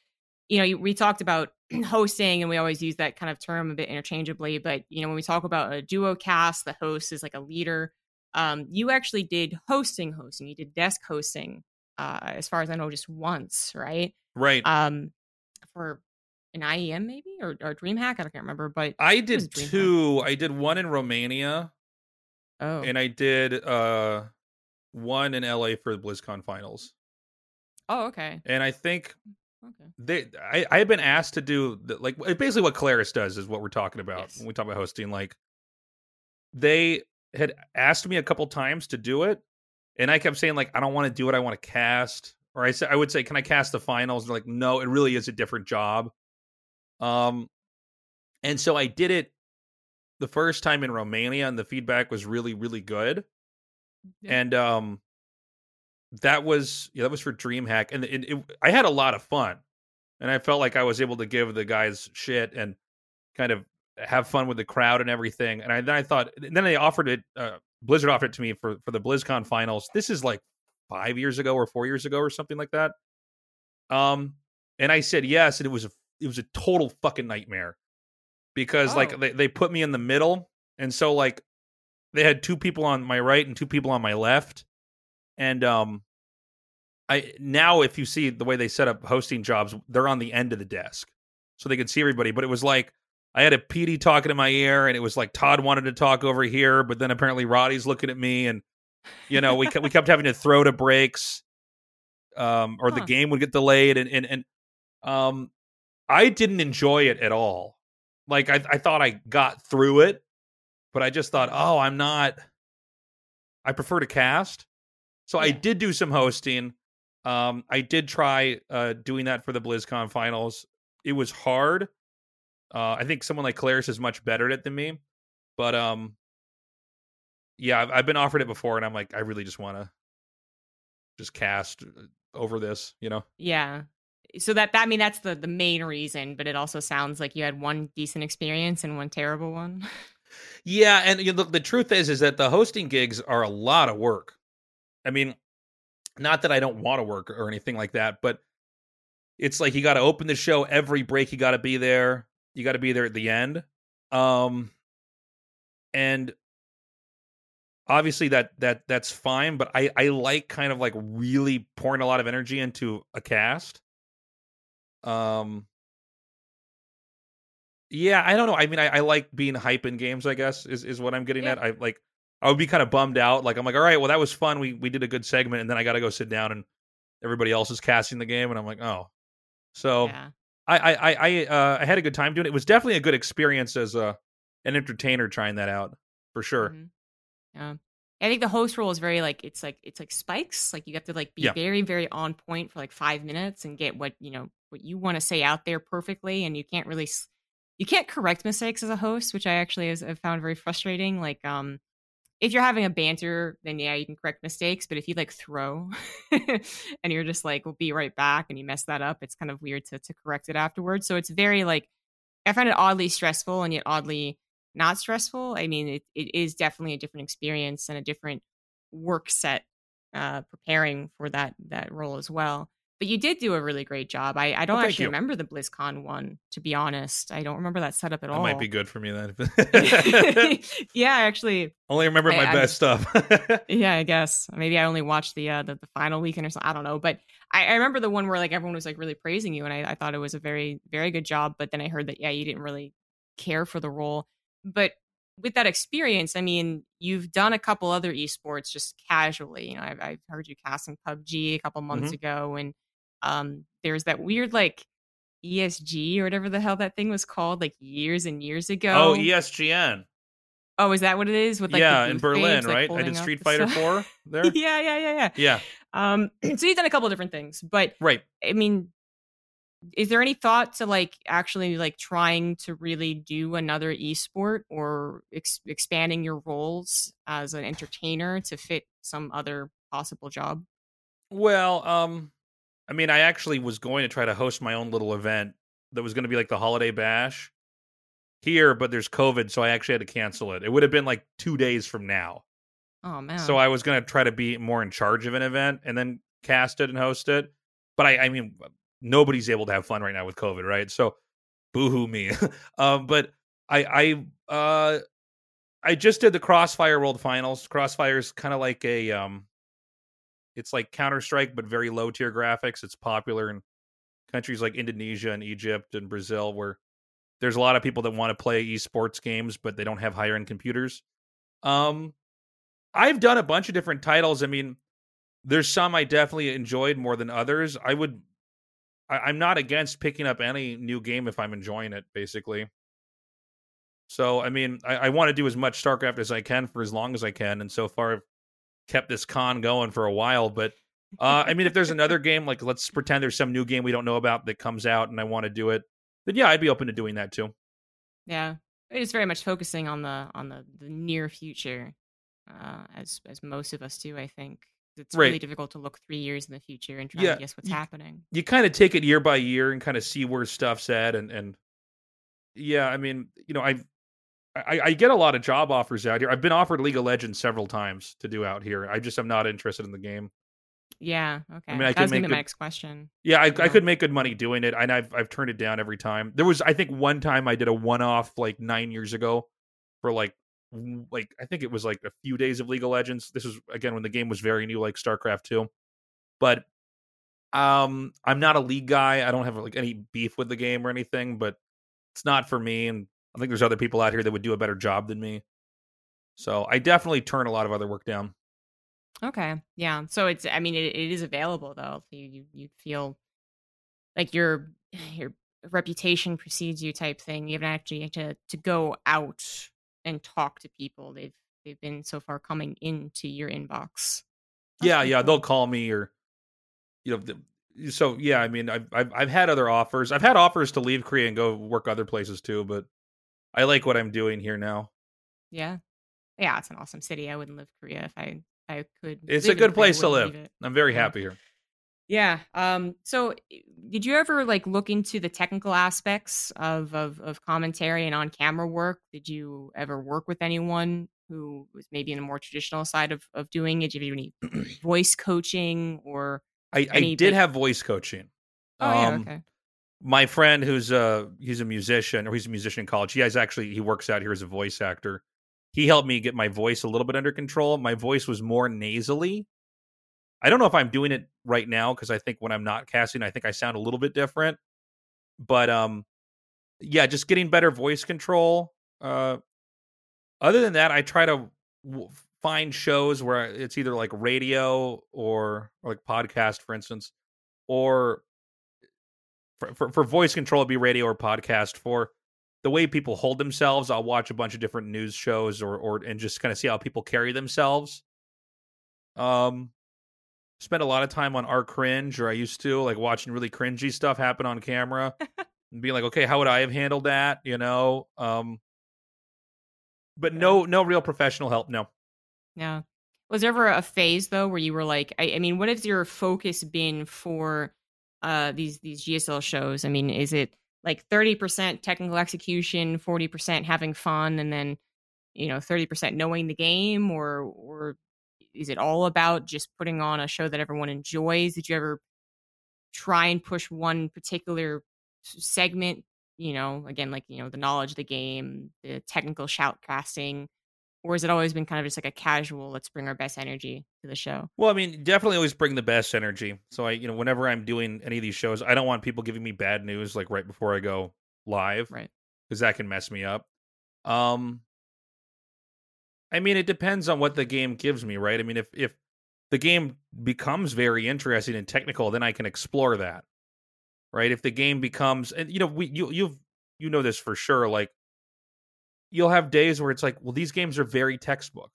you know, we talked about hosting and we always use that kind of term a bit interchangeably. But, you know, when we talk about a duo cast, the host is like a leader. You actually did hosting. You did desk hosting, as far as I know, just once, right? Right. For an IEM maybe or DreamHack. I can't remember. But I did two. I did one in Romania. Oh. And I did one in LA for the BlizzCon finals. Oh, okay. And I think... Okay. I had been asked to do like basically what Claris does is what we're talking about when we talk about hosting. Like they had asked me a couple times to do it, and I kept saying like I don't want to do it. I want to cast, Or I would say, can I cast the finals? And they're like, no, it really is a different job. And so I did it the first time in Romania, and the feedback was really, really good. Yeah. And that was for DreamHack, and I had a lot of fun, and I felt like I was able to give the guys shit and kind of have fun with the crowd and everything. And then they offered it. Blizzard offered it to me for the BlizzCon finals. This is like 5 years ago or 4 years ago or something like that. And I said yes, and it was a total fucking nightmare because they put me in the middle, and so like they had two people on my right and two people on my left. And now if you see the way they set up hosting jobs, they're on the end of the desk, so they could see everybody. But it was like I had a PD talking in my ear, and it was like Todd wanted to talk over here, but then apparently Roddy's looking at me, and you know we kept having to throw to breaks, or the game would get delayed, and I didn't enjoy it at all. Like I thought I got through it, but I just thought, I prefer to cast. So yeah. I did do some hosting. I did try doing that for the BlizzCon finals. It was hard. I think someone like Claris is much better at it than me. But I've been offered it before, and I'm like, I really just want to just cast over this, you know? Yeah. So that's the main reason, but it also sounds like you had one decent experience and one terrible one. Yeah, and you know, the truth is that the hosting gigs are a lot of work. I mean, not that I don't want to work or anything like that, but it's like you got to open the show every break. You got to be there. You got to be there at the end. And obviously that's fine, but I like kind of like really pouring a lot of energy into a cast. Yeah, I don't know. I mean, I like being hype in games, I guess, is what I'm getting at. I would be kind of bummed out. Like, I'm like, all right, well, that was fun. We did a good segment, and then I got to go sit down, and everybody else is casting the game, and I'm like, oh. So yeah. I had a good time doing it. It was definitely a good experience as an entertainer trying that out, for sure. Mm-hmm. Yeah. I think the host role is very, like, it's like spikes. Like, you have to, like, be very, very on point for, like, 5 minutes and get what you want to say out there perfectly, and you can't really... You can't correct mistakes as a host, which I actually have found very frustrating. Like, if you're having a banter, then yeah, you can correct mistakes. But if you like throw and you're just like, we'll be right back, and you mess that up, it's kind of weird to correct it afterwards. So it's very like, I find it oddly stressful and yet oddly not stressful. I mean, it is definitely a different experience and a different work set preparing for that role as well. But you did do a really great job. I don't actually remember the BlizzCon one, to be honest. I don't remember that setup at all. That might be good for me then. Yeah, actually. Only remember my best stuff. Yeah, I guess. Maybe I only watched the final weekend or something. I don't know. But I remember the one where like everyone was like really praising you, and I thought it was a very, very good job. But then I heard that, yeah, you didn't really care for the role. But with that experience, I mean, you've done a couple other esports just casually. You know, I've heard you cast in PUBG a couple months ago, and there's that weird like ESG or whatever the hell that thing was called like years and years ago. Oh, ESGN. Oh, is that what it is? With like in Berlin, games, right? I did Street Fighter 4 there. Yeah. So you've done a couple of different things, but right. I mean, is there any thought to like actually like trying to really do another esport or expanding your roles as an entertainer to fit some other possible job? Well, I mean, I actually was going to try to host my own little event that was going to be like the holiday bash here, but there's COVID, so I actually had to cancel it. It would have been like 2 days from now. Oh, man. So I was going to try to be more in charge of an event and then cast it and host it. But I mean, nobody's able to have fun right now with COVID, right? So boohoo me. But I just did the Crossfire World Finals. Crossfire is kind of like a... It's like Counter-Strike, but very low-tier graphics. It's popular in countries like Indonesia and Egypt and Brazil, where there's a lot of people that want to play esports games, but they don't have higher-end computers. I've done a bunch of different titles. I mean, there's some I definitely enjoyed more than others. I'm not against picking up any new game if I'm enjoying it, basically. So, I mean, I want to do as much StarCraft as I can for as long as I can, and so far I've kept this con going for a while, but I mean, if there's another game, like let's pretend there's some new game we don't know about that comes out and I want to do it, then yeah, I'd be open to doing that too. Yeah. It is very much focusing on the near future, as most of us do, I think. It's really difficult to look 3 years in the future and try to guess what's happening. You kind of take it year by year and kind of see where stuff's at. And yeah, I mean, you know, I get a lot of job offers out here. I've been offered League of Legends several times to do out here. I just am not interested in the game. Yeah. Okay. I mean, that was going to be my next question. Yeah, I could make good money doing it, and I've turned it down every time. There was, I think, one time I did a one-off like 9 years ago for like I think it was like a few days of League of Legends. This was again when the game was very new, like StarCraft II. But I'm not a League guy. I don't have like any beef with the game or anything, but it's not for me. And I think there's other people out here that would do a better job than me. So I definitely turn a lot of other work down. Okay. Yeah. So it's, I mean, it is available though. You feel like your reputation precedes you type thing. You haven't actually had to go out and talk to people. They've been so far coming into your inbox. Yeah. They'll call me or, you know, so yeah, I mean, I've had other offers. I've had offers to leave Korea and go work other places too, but I like what I'm doing here now. Yeah. Yeah. It's an awesome city. I wouldn't live Korea if I could. It's a good place to live. I'm very happy here. Yeah. So did you ever like look into the technical aspects of commentary and on camera work? Did you ever work with anyone who was maybe in the more traditional side of doing it? Did you have any voice coaching or? I did have voice coaching. Oh, yeah, okay. My friend who's he's a musician in college. He works out here as a voice actor. He helped me get my voice a little bit under control. My voice was more nasally. I don't know if I'm doing it right now because I think when I'm not casting, I think I sound a little bit different. But yeah, just getting better voice control. Other than that, I try to find shows where it's either like radio or like podcast, for instance, or for voice control, it'd be radio or podcast for. The way people hold themselves, I'll watch a bunch of different news shows or and just kind of see how people carry themselves. Spend a lot of time on our cringe, or I used to, like watching really cringy stuff happen on camera and being like, okay, how would I have handled that? You know? But no real professional help. No. Yeah. Was there ever a phase though, where you were like, I mean, what has your focus been for these GSL shows? I mean, is it like 30% technical execution, 40% having fun, and then, you know, 30% knowing the game, or is it all about just putting on a show that everyone enjoys? Did you ever try and push one particular segment, you know, again, like, you know, the knowledge of the game, the technical shoutcasting, or has it always been kind of just like a casual, let's bring our best energy to the show? Well, I mean, definitely always bring the best energy. So I, you know, whenever I'm doing any of these shows, I don't want people giving me bad news, like right before I go live, right? Because that can mess me up. I mean, it depends on what the game gives me, right? I mean, if the game becomes very interesting and technical, then I can explore that, right? If the game becomes, and you know, you know this for sure, like, you'll have days where it's like, well, these games are very textbook.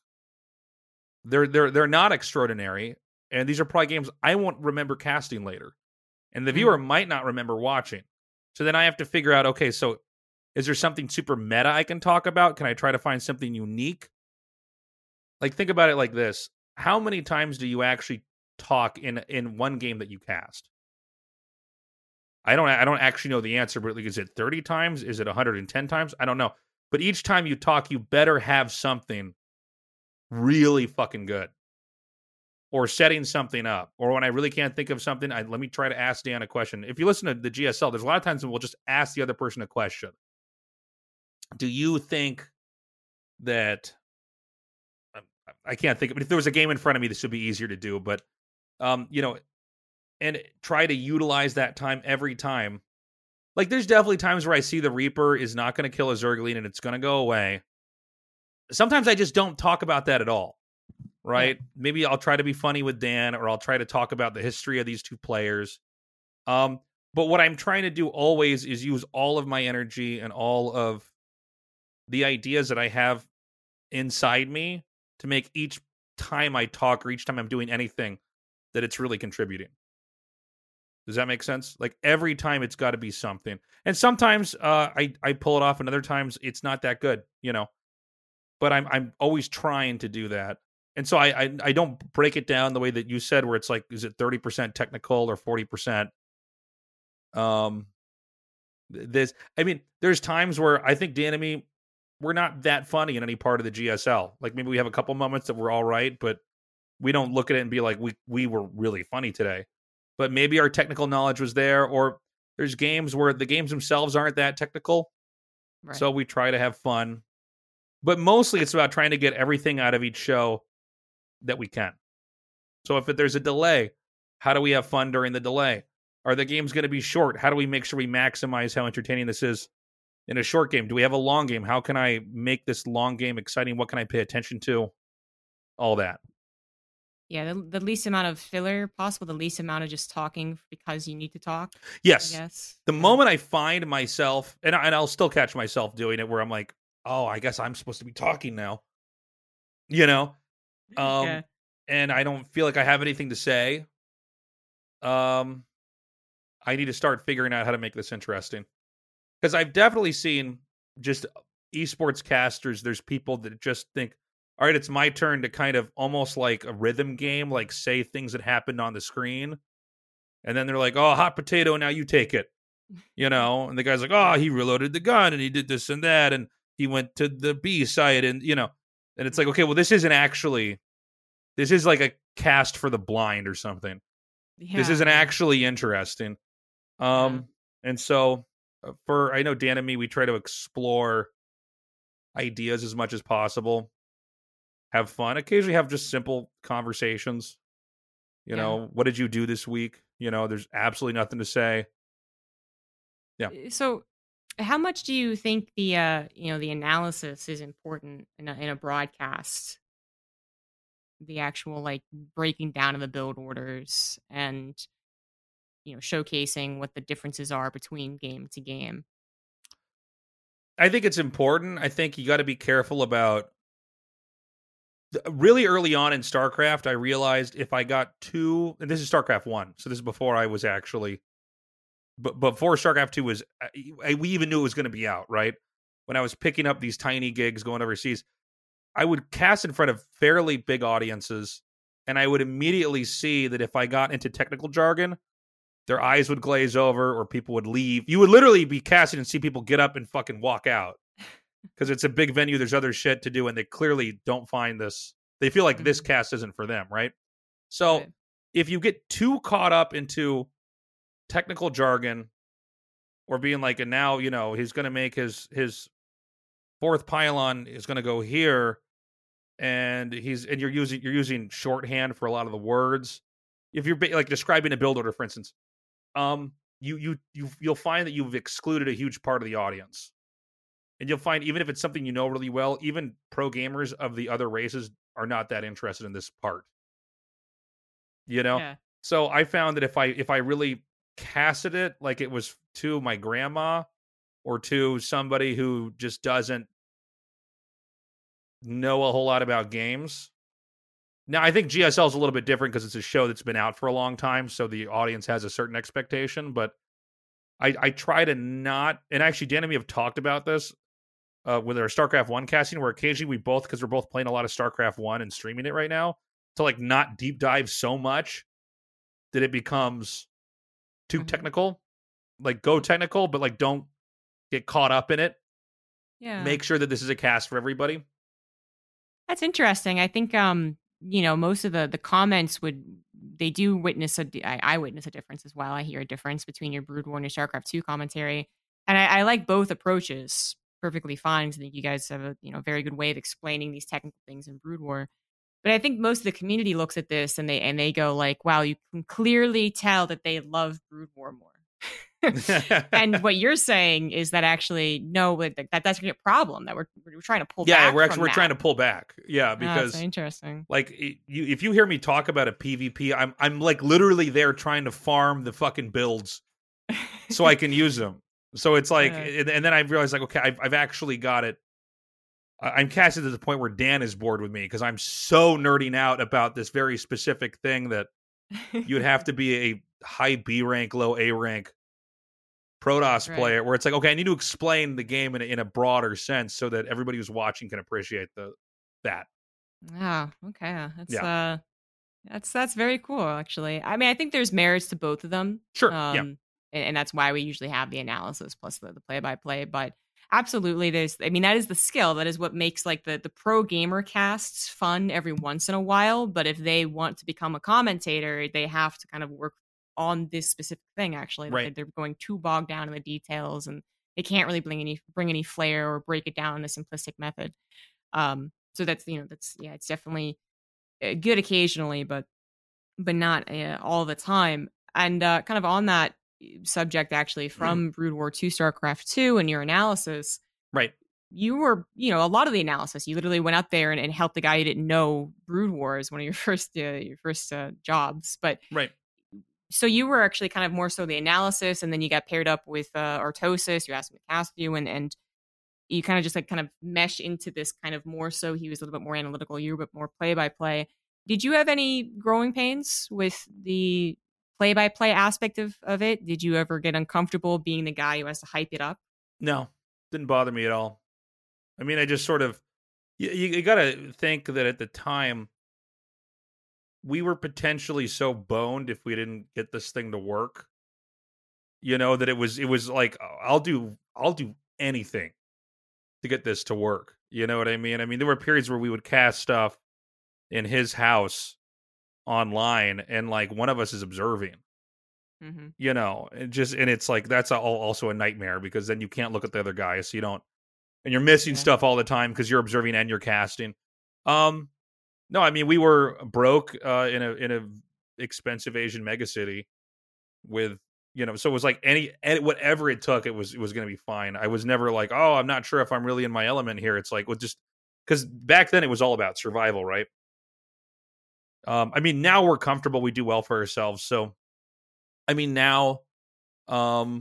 They're not extraordinary, and these are probably games I won't remember casting later, and the viewer might not remember watching. So then I have to figure out, okay, so is there something super meta I can talk about? Can I try to find something unique? Like, think about it like this: how many times do you actually talk in one game that you cast? I don't actually know the answer, but like, is it 30 times? Is it 110 times? I don't know. But each time you talk, you better have something really fucking good or setting something up. Or when I really can't think of something, let me try to ask Dan a question. If you listen to the GSL, there's a lot of times we'll just ask the other person a question. Do you think that... I can't think of it. If there was a game in front of me, this would be easier to do. But, you know, and try to utilize that time every time. Like, there's definitely times where I see the Reaper is not going to kill a Zergling and it's going to go away. Sometimes I just don't talk about that at all, right? Yeah. Maybe I'll try to be funny with Dan, or I'll try to talk about the history of these two players. But what I'm trying to do always is use all of my energy and all of the ideas that I have inside me to make each time I talk or each time I'm doing anything that it's really contributing. Does that make sense? Like every time it's got to be something. And sometimes I pull it off, and other times it's not that good, you know. But I'm always trying to do that. And so I don't break it down the way that you said, where it's like, is it 30% technical or 40%? I mean, there's times where I think Danemy, we're not that funny in any part of the GSL. Like maybe we have a couple moments that we're all right, but we don't look at it and be like, we were really funny today. But maybe our technical knowledge was there, or there's games where the games themselves aren't that technical. Right. So we try to have fun. But mostly it's about trying to get everything out of each show that we can. So if there's a delay, how do we have fun during the delay? Are the games going to be short? How do we make sure we maximize how entertaining this is in a short game? Do we have a long game? How can I make this long game exciting? What can I pay attention to? All that. Yeah, the least amount of filler possible, the least amount of just talking because you need to talk. Yes. Yes. The moment I find myself, and I'll still catch myself doing it, where I'm like, oh, I guess I'm supposed to be talking now, you know? Yeah. And I don't feel like I have anything to say. I need to start figuring out how to make this interesting. Because I've definitely seen just esports casters, there's people that just think, all right, it's my turn to kind of almost like a rhythm game, like say things that happened on the screen. And then they're like, oh, hot potato, now you take it, you know? And the guy's like, oh, he reloaded the gun and he did this and that. And he went to the B side, and you know, and it's like, okay, well, this is like a cast for the blind or something. Yeah. This isn't actually interesting. And so for, I know Dan and me, we try to explore ideas as much as possible, have fun, occasionally have just simple conversations. You know, what did you do this week? You know, there's absolutely nothing to say. Yeah. So, how much do you think the the analysis is important in a broadcast? The actual like breaking down of the build orders and showcasing what the differences are between game to game. I think it's important. I think you got to be careful about. Really early on in StarCraft, I realized if I got too, and this is StarCraft 1, so this is before I was actually. But before StarCraft II was, we even knew it was going to be out, right? When I was picking up these tiny gigs going overseas, I would cast in front of fairly big audiences, and I would immediately see that if I got into technical jargon, their eyes would glaze over or people would leave. You would literally be casting and see people get up and fucking walk out because it's a big venue. There's other shit to do, and they clearly don't find this. They feel like this cast isn't for them, right? So if you get too caught up into technical jargon or being like, and now, he's going to make his fourth pylon is going to go here. And you're using shorthand for a lot of the words. If you're like describing a build order, for instance, you'll find that you've excluded a huge part of the audience, and you'll find, even if it's something, really well, even pro gamers of the other races are not that interested in this part, Yeah. So I found that if I really casted it like it was to my grandma or to somebody who just doesn't know a whole lot about games. Now, I think GSL is a little bit different because it's a show that's been out for a long time, so the audience has a certain expectation, but I try to not, and actually Dan and me have talked about this with our StarCraft 1 casting, where occasionally we both, because we're both playing a lot of StarCraft 1 and streaming it right now, to like not deep dive so much that it becomes too technical. Like, go technical, but like don't get caught up in it. Yeah. Make sure that this is a cast for everybody. That's interesting. I think most of the comments I witness a difference as well. I hear a difference between your Brood War and your StarCraft II commentary. And I like both approaches perfectly fine. I think you guys have a very good way of explaining these technical things in Brood War. But I think most of the community looks at this and they go like, wow, you can clearly tell that they love Brood War more. And what you're saying is that actually, no, that's going to be a problem that we're trying to pull back. Yeah, we're trying to pull back. Yeah, because that's interesting. Like if you hear me talk about a PvP, I'm like literally there trying to farm the fucking builds so I can use them. So it's like, and then I realized like, okay, I've actually got it. I'm casted to the point where Dan is bored with me because I'm so nerding out about this very specific thing that You'd have to be a high B rank, low A rank Protoss player, where it's like, okay, I need to explain the game in a broader sense so that everybody who's watching can appreciate that. Yeah. Oh, okay. That's very cool, actually. I mean, I think there's merits to both of them. Sure. And that's why we usually have the analysis plus the play by play. But absolutely, that is the skill. That is what makes like the pro gamer casts fun every once in a while. But if they want to become a commentator, they have to kind of work on this specific thing. Actually, they're going too bogged down in the details, and they can't really bring any flair or break it down in a simplistic method. So that's it's definitely good occasionally, but not all the time. And kind of on that subject, actually, from Brood War to StarCraft II and your analysis, right? You were, a lot of the analysis. You literally went out there and helped the guy you didn't know. Brood War is one of your first jobs, but right. So you were actually kind of more so the analysis, and then you got paired up with Artosis. You asked him to cast you, and you kind of just like kind of mesh into this kind of more so. He was a little bit more analytical. You were a bit more play by play. Did you have any growing pains with the play-by-play aspect of it? Did you ever get uncomfortable being the guy who has to hype it up? No, didn't bother me at all. I mean, I just sort of... You gotta think that at the time, we were potentially so boned if we didn't get this thing to work. That it was like, I'll do anything to get this to work. You know what I mean? I mean, there were periods where we would cast stuff in his house online, and like one of us is observing, and it's like that's also a nightmare, because then you can't look at the other guy, so you don't, and you're missing stuff all the time because you're observing and you're casting. No, I mean, we were broke in a expensive Asian megacity with so it was like whatever it took, it was going to be fine. I was never like, oh, I'm not sure if I'm really in my element here. It's like, well, just because back then it was all about survival, right? I mean, now we're comfortable. We do well for ourselves. So, I mean, now, I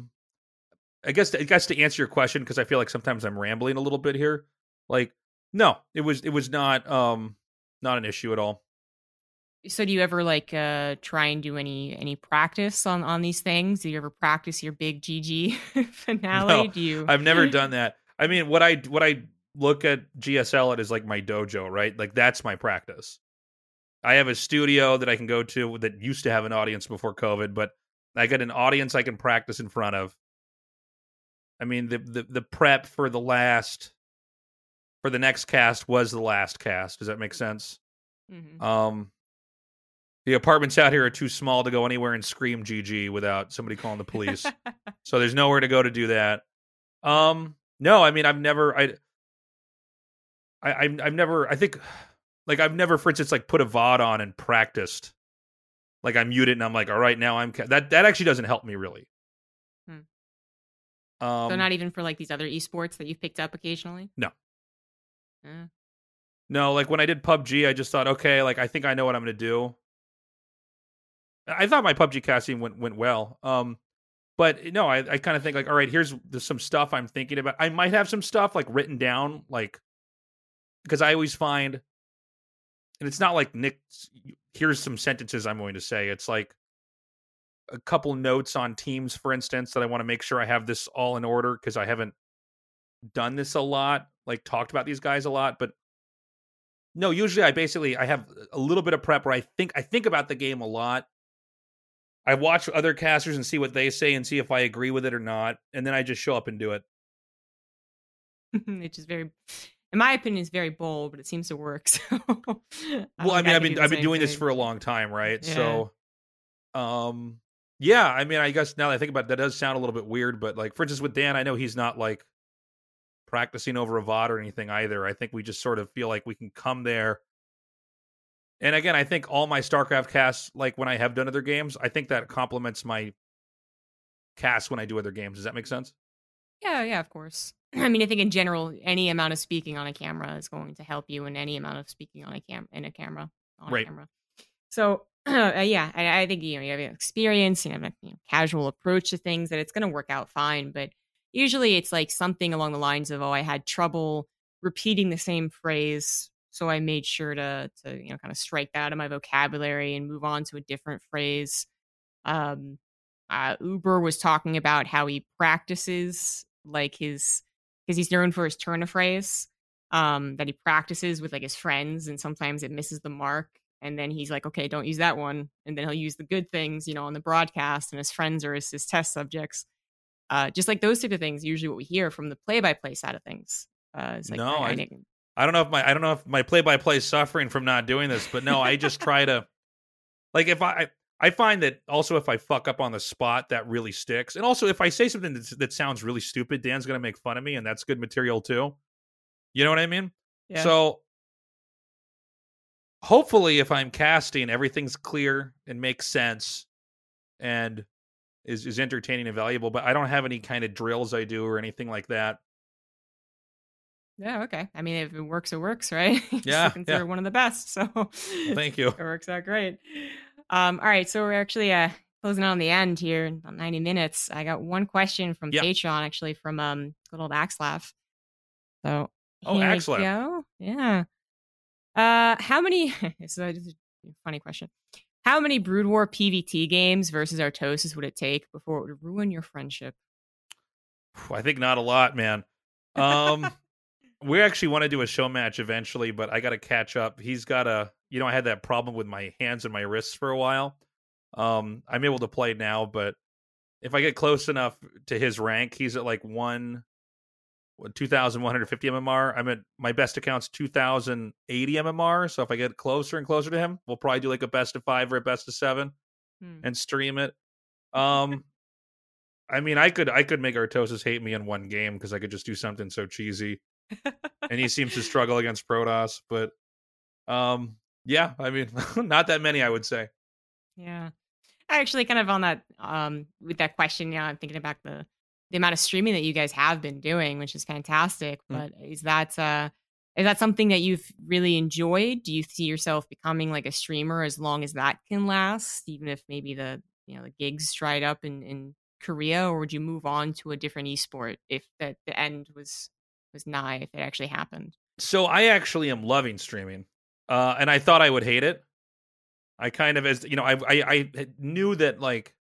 guess to answer your question, because I feel like sometimes I'm rambling a little bit here. Like, no, it was not not an issue at all. So, do you ever like try and do any practice on these things? Do you ever practice your big GG finale? No, do you? I've never done that. I mean, what I look at GSL at is like my dojo, right? Like that's my practice. I have a studio that I can go to that used to have an audience before COVID, but I got an audience I can practice in front of. I mean, the prep for the next cast was the last cast. Does that make sense? Mm-hmm. The apartments out here are too small to go anywhere and scream GG without somebody calling the police. So there's nowhere to go to do that. No, I mean, I think. Like, I've never, for instance, like put a VOD on and practiced. Like, I mute it and I'm like, all right, now I'm... That actually doesn't help me, really. So not even for, like, these other esports that you've picked up occasionally? No. No, like, when I did PUBG, I just thought, okay, like, I think I know what I'm going to do. I thought my PUBG casting went well. But, no, I kind of think, like, all right, there's some stuff I'm thinking about. I might have some stuff, like, written down, like... Because I always find... And it's not like, Nick, here's some sentences I'm going to say. It's like a couple notes on teams, for instance, that I want to make sure I have this all in order, because I haven't done this a lot, like talked about these guys a lot. But no, usually I have a little bit of prep where I think about the game a lot. I watch other casters and see what they say and see if I agree with it or not. And then I just show up and do it. Which is very... In my opinion, it's very bold, but it seems to work. So, I've been doing this for a long time, right? Yeah. So, I mean, I guess now that I think about it, that does sound a little bit weird, but like, for instance, with Dan, I know he's not like practicing over a VOD or anything either. I think we just sort of feel like we can come there. And again, I think all my StarCraft casts, like when I have done other games, I think that complements my casts when I do other games. Does that make sense? Yeah, of course. I mean, I think in general, any amount of speaking on a camera is going to help you in any amount of speaking on a camera. So, I think, you have experience, you have a casual approach to things, that it's going to work out fine. But usually it's like something along the lines of, oh, I had trouble repeating the same phrase So I made sure to you know, kind of strike that out of my vocabulary and move on to a different phrase. Uber was talking about how he practices, like, his, because he's known for his turn of phrase, that he practices with, like, his friends, and sometimes it misses the mark. And then he's like, okay, don't use that one. And then he'll use the good things, you know, on the broadcast, and his friends are his test subjects. Just like those type of things, usually what we hear from the play-by-play side of things. It's like, no, I don't know if my play-by-play is suffering from not doing this, but no, I just try to, like, if I find that also if I fuck up on the spot, that really sticks. And also if I say something that sounds really stupid, Dan's going to make fun of me, and that's good material too. You know what I mean? Yeah. So hopefully if I'm casting, everything's clear and makes sense and is entertaining and valuable, but I don't have any kind of drills I do or anything like that. Yeah, okay. I mean, if it works, it works, right? Yeah. Considered one of the best, so thank you. It works out great. All right, so we're actually closing on the end here in about 90 minutes. I got one question from Patreon, actually, from good old Axelav. So, Axelav. Yeah. How many? So this is a funny question. How many Brood War PvT games versus Artosis would it take before it would ruin your friendship? I think not a lot, man. We actually want to do a show match eventually, but I got to catch up. He's got a, you know, I had that problem with my hands and my wrists for a while. I'm able to play now, but if I get close enough to his rank, he's at like 2,150 MMR. I'm at, my best account's 2,080 MMR. So if I get closer and closer to him, we'll probably do like a best of 5 or a best of 7 and stream it. I mean, I could make Artosis hate me in one game because I could just do something so cheesy. And he seems to struggle against Protoss, but yeah, I mean, not that many, I would say. Yeah, actually, kind of on that with that question, yeah, I'm thinking about the amount of streaming that you guys have been doing, which is fantastic. But is that something that you've really enjoyed? Do you see yourself becoming like a streamer as long as that can last, even if maybe the gigs dried up in Korea, or would you move on to a different esport if that the end was nigh, if it actually happened? So I actually am loving streaming, and I thought I would hate it. I kind of, as you know, I knew that like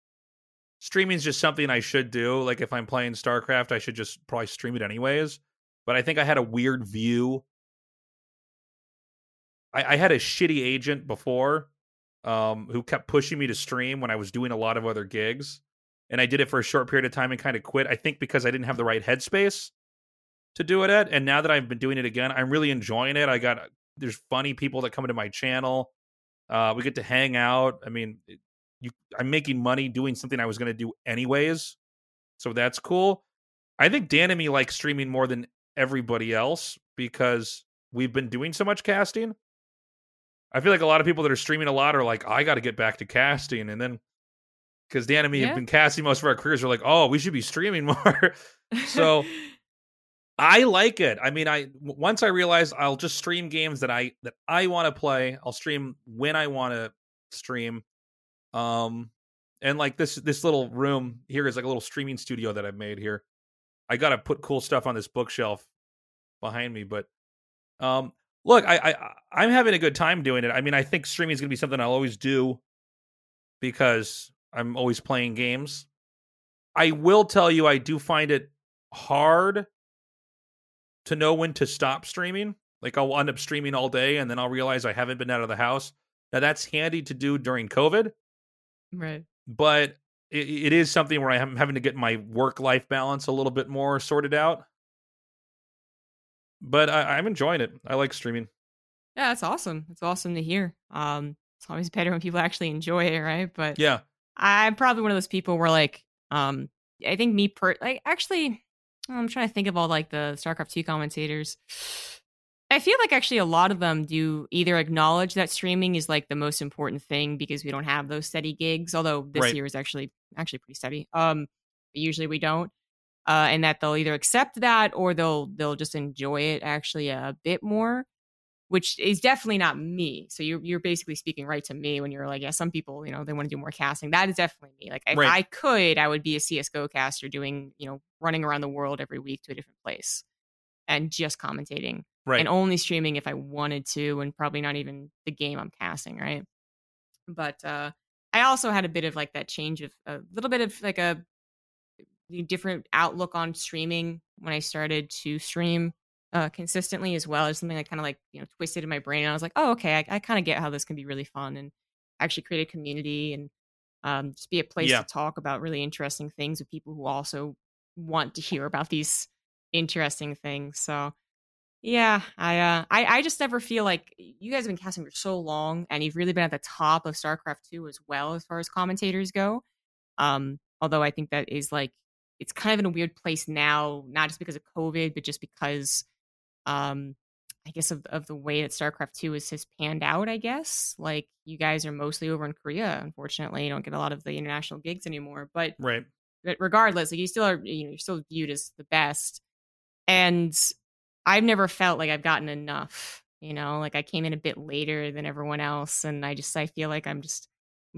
streaming is just something I should do. Like if I'm playing StarCraft, I should just probably stream it anyways. But I think I had a weird view. I had a shitty agent before, who kept pushing me to stream when I was doing a lot of other gigs, and I did it for a short period of time and kind of quit. I think because I didn't have the right headspace to do it at. And now that I've been doing it again, I'm really enjoying it. There's funny people that come into my channel. We get to hang out. I mean, I'm making money doing something I was going to do anyways. So that's cool. I think Dan and me like streaming more than everybody else because we've been doing so much casting. I feel like a lot of people that are streaming a lot are like, I got to get back to casting. And then because Dan and me have been casting most of our careers, we're like, oh, we should be streaming more. So I like it. I mean, once I realized I'll just stream games that I want to play. I'll stream when I want to stream. And like this little room here is like a little streaming studio that I've made here. I got to put cool stuff on this bookshelf behind me, but look, I'm having a good time doing it. I mean, I think streaming is going to be something I'll always do because I'm always playing games. I will tell you, I do find it hard to know when to stop streaming. Like I'll end up streaming all day and then I'll realize I haven't been out of the house. Now that's handy to do during COVID. Right. But it is something where I'm having to get my work-life balance a little bit more sorted out. But I'm enjoying it. I like streaming. Yeah, that's awesome. It's awesome to hear. It's always better when people actually enjoy it, right? But yeah, I'm probably one of those people where like, I think I'm trying to think of all like the StarCraft II commentators. I feel like actually a lot of them do either acknowledge that streaming is like the most important thing because we don't have those steady gigs. Although this year is actually pretty steady. But usually we don't, and that they'll either accept that or they'll just enjoy it actually a bit more, which is definitely not me. So you're basically speaking right to me when you're like, yeah, some people, you know, they want to do more casting. That is definitely me. Like if I could, I would be a CSGO caster doing, you know, running around the world every week to a different place and just commentating. right, and only streaming if I wanted to, and probably not even the game I'm casting, right? But I also had a bit of like that change of a little bit of like a different outlook on streaming when I started to stream consistently as well. As something I kind of like, you know, twisted in my brain. And I was like, oh, okay, I kind of get how this can be really fun and actually create a community and just be a place to talk about really interesting things with people who also want to hear about these interesting things. So yeah, I just never feel like, you guys have been casting for so long and you've really been at the top of StarCraft II as well, as far as commentators go. Although I think that is like, it's kind of in a weird place now, not just because of COVID, but just because, I guess of the way that StarCraft II has panned out, I guess. Like, you guys are mostly over in Korea, unfortunately. You don't get a lot of the international gigs anymore, but right. But regardless, like, you still are, you know, you're still viewed as the best. And I've never felt like I've gotten enough, you know, like I came in a bit later than everyone else. And I feel like I'm just,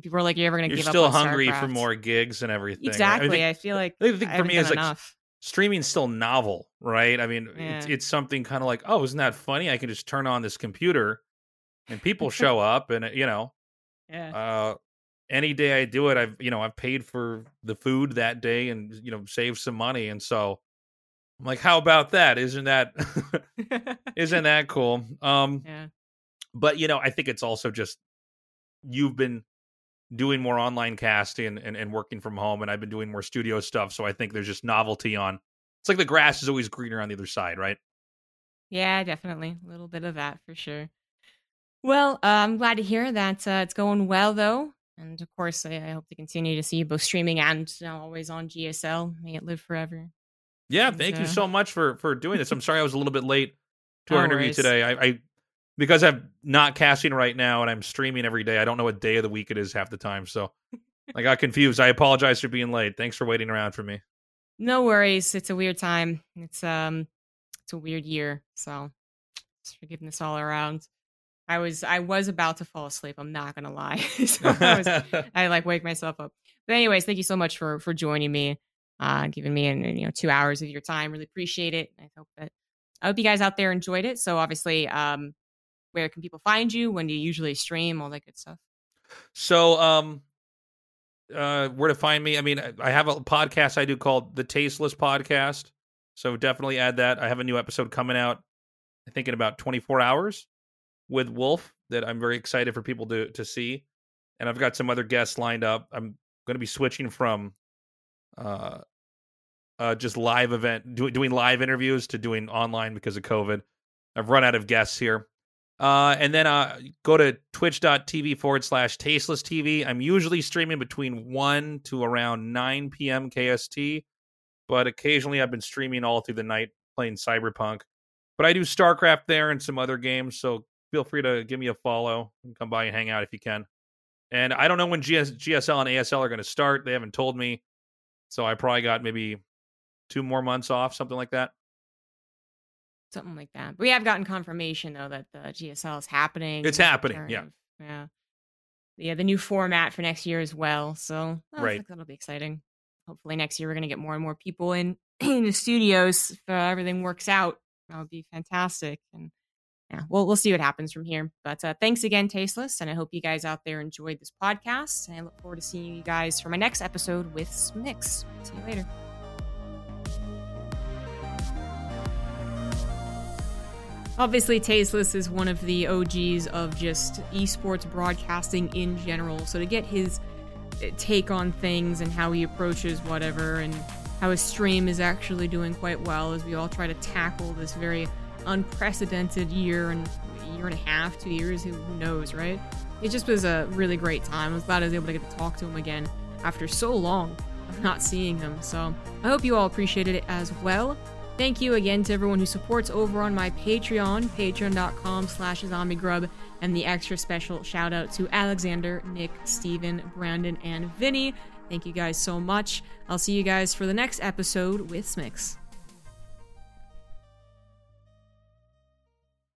people are like, you're ever going to give up on StarCraft. You're still hungry for more gigs and everything. Exactly. Right? I feel like I for me it's like streaming's still novel, right? I mean, it's something kind of like, oh, isn't that funny? I can just turn on this computer and people show up and, you know, any day I do it, I've paid for the food that day and, you know, saved some money. And so I'm like, how about that? Isn't that cool? But, you know, I think it's also just, you've been doing more online casting and working from home, and I've been doing more studio stuff. So I think there's just novelty on, it's like the grass is always greener on the other side, right? Yeah, definitely. A little bit of that for sure. Well, I'm glad to hear that it's going well though. And of course, I hope to continue to see you both streaming and always on GSL. May it live forever. Yeah, thank you so much for doing this. I'm sorry I was a little bit late to our interview today. Because I'm not casting right now and I'm streaming every day, I don't know what day of the week it is half the time. So I got confused. I apologize for being late. Thanks for waiting around for me. No worries. It's a weird time. It's a weird year. So just forgiving this all around. I was about to fall asleep. I'm not going to lie. So I like wake myself up. But anyways, thank you so much for joining me, giving me, 2 hours of your time. Really appreciate it. I hope you guys out there enjoyed it. So obviously, where can people find you? When do you usually stream? All that good stuff. So, where to find me? I mean, I have a podcast I do called The Tasteless Podcast. So definitely add that. I have a new episode coming out, I think in about 24 hours. With Wolf that I'm very excited for people to see. And I've got some other guests lined up. I'm going to be switching from just live event, doing live interviews to doing online because of COVID. I've run out of guests here. And then go to twitch.tv/tasteless TV. I'm usually streaming between 1 to around 9 p.m. KST, but occasionally I've been streaming all through the night playing Cyberpunk. But I do StarCraft there and some other games, so feel free to give me a follow and come by and hang out if you can. And I don't know when GSL and ASL are going to start. They haven't told me. So I probably got maybe 2 more months off, something like that. Something like that. We have gotten confirmation, though, that the GSL is happening. It's happening, yeah. Yeah, the new format for next year as well. So I think that'll be exciting. Hopefully next year we're going to get more and more people in the studios. If everything works out, that'll be fantastic. And yeah, we'll see what happens from here. But thanks again, Tasteless, and I hope you guys out there enjoyed this podcast. And I look forward to seeing you guys for my next episode with Smix. See you later. Obviously, Tasteless is one of the OGs of just esports broadcasting in general. So to get his take on things and how he approaches whatever and how his stream is actually doing quite well as we all try to tackle this very unprecedented year and a half, 2 years, who knows, right? It just was a really great time. I was glad I was able to get to talk to him again after so long of not seeing him. So I hope you all appreciated it as well. Thank you again to everyone who supports over on my Patreon, patreon.com/zombiegrub, and the extra special shout out to Alexander, Nick, Steven, Brandon, and Vinny. Thank you guys so much. I'll see you guys for the next episode with Smix.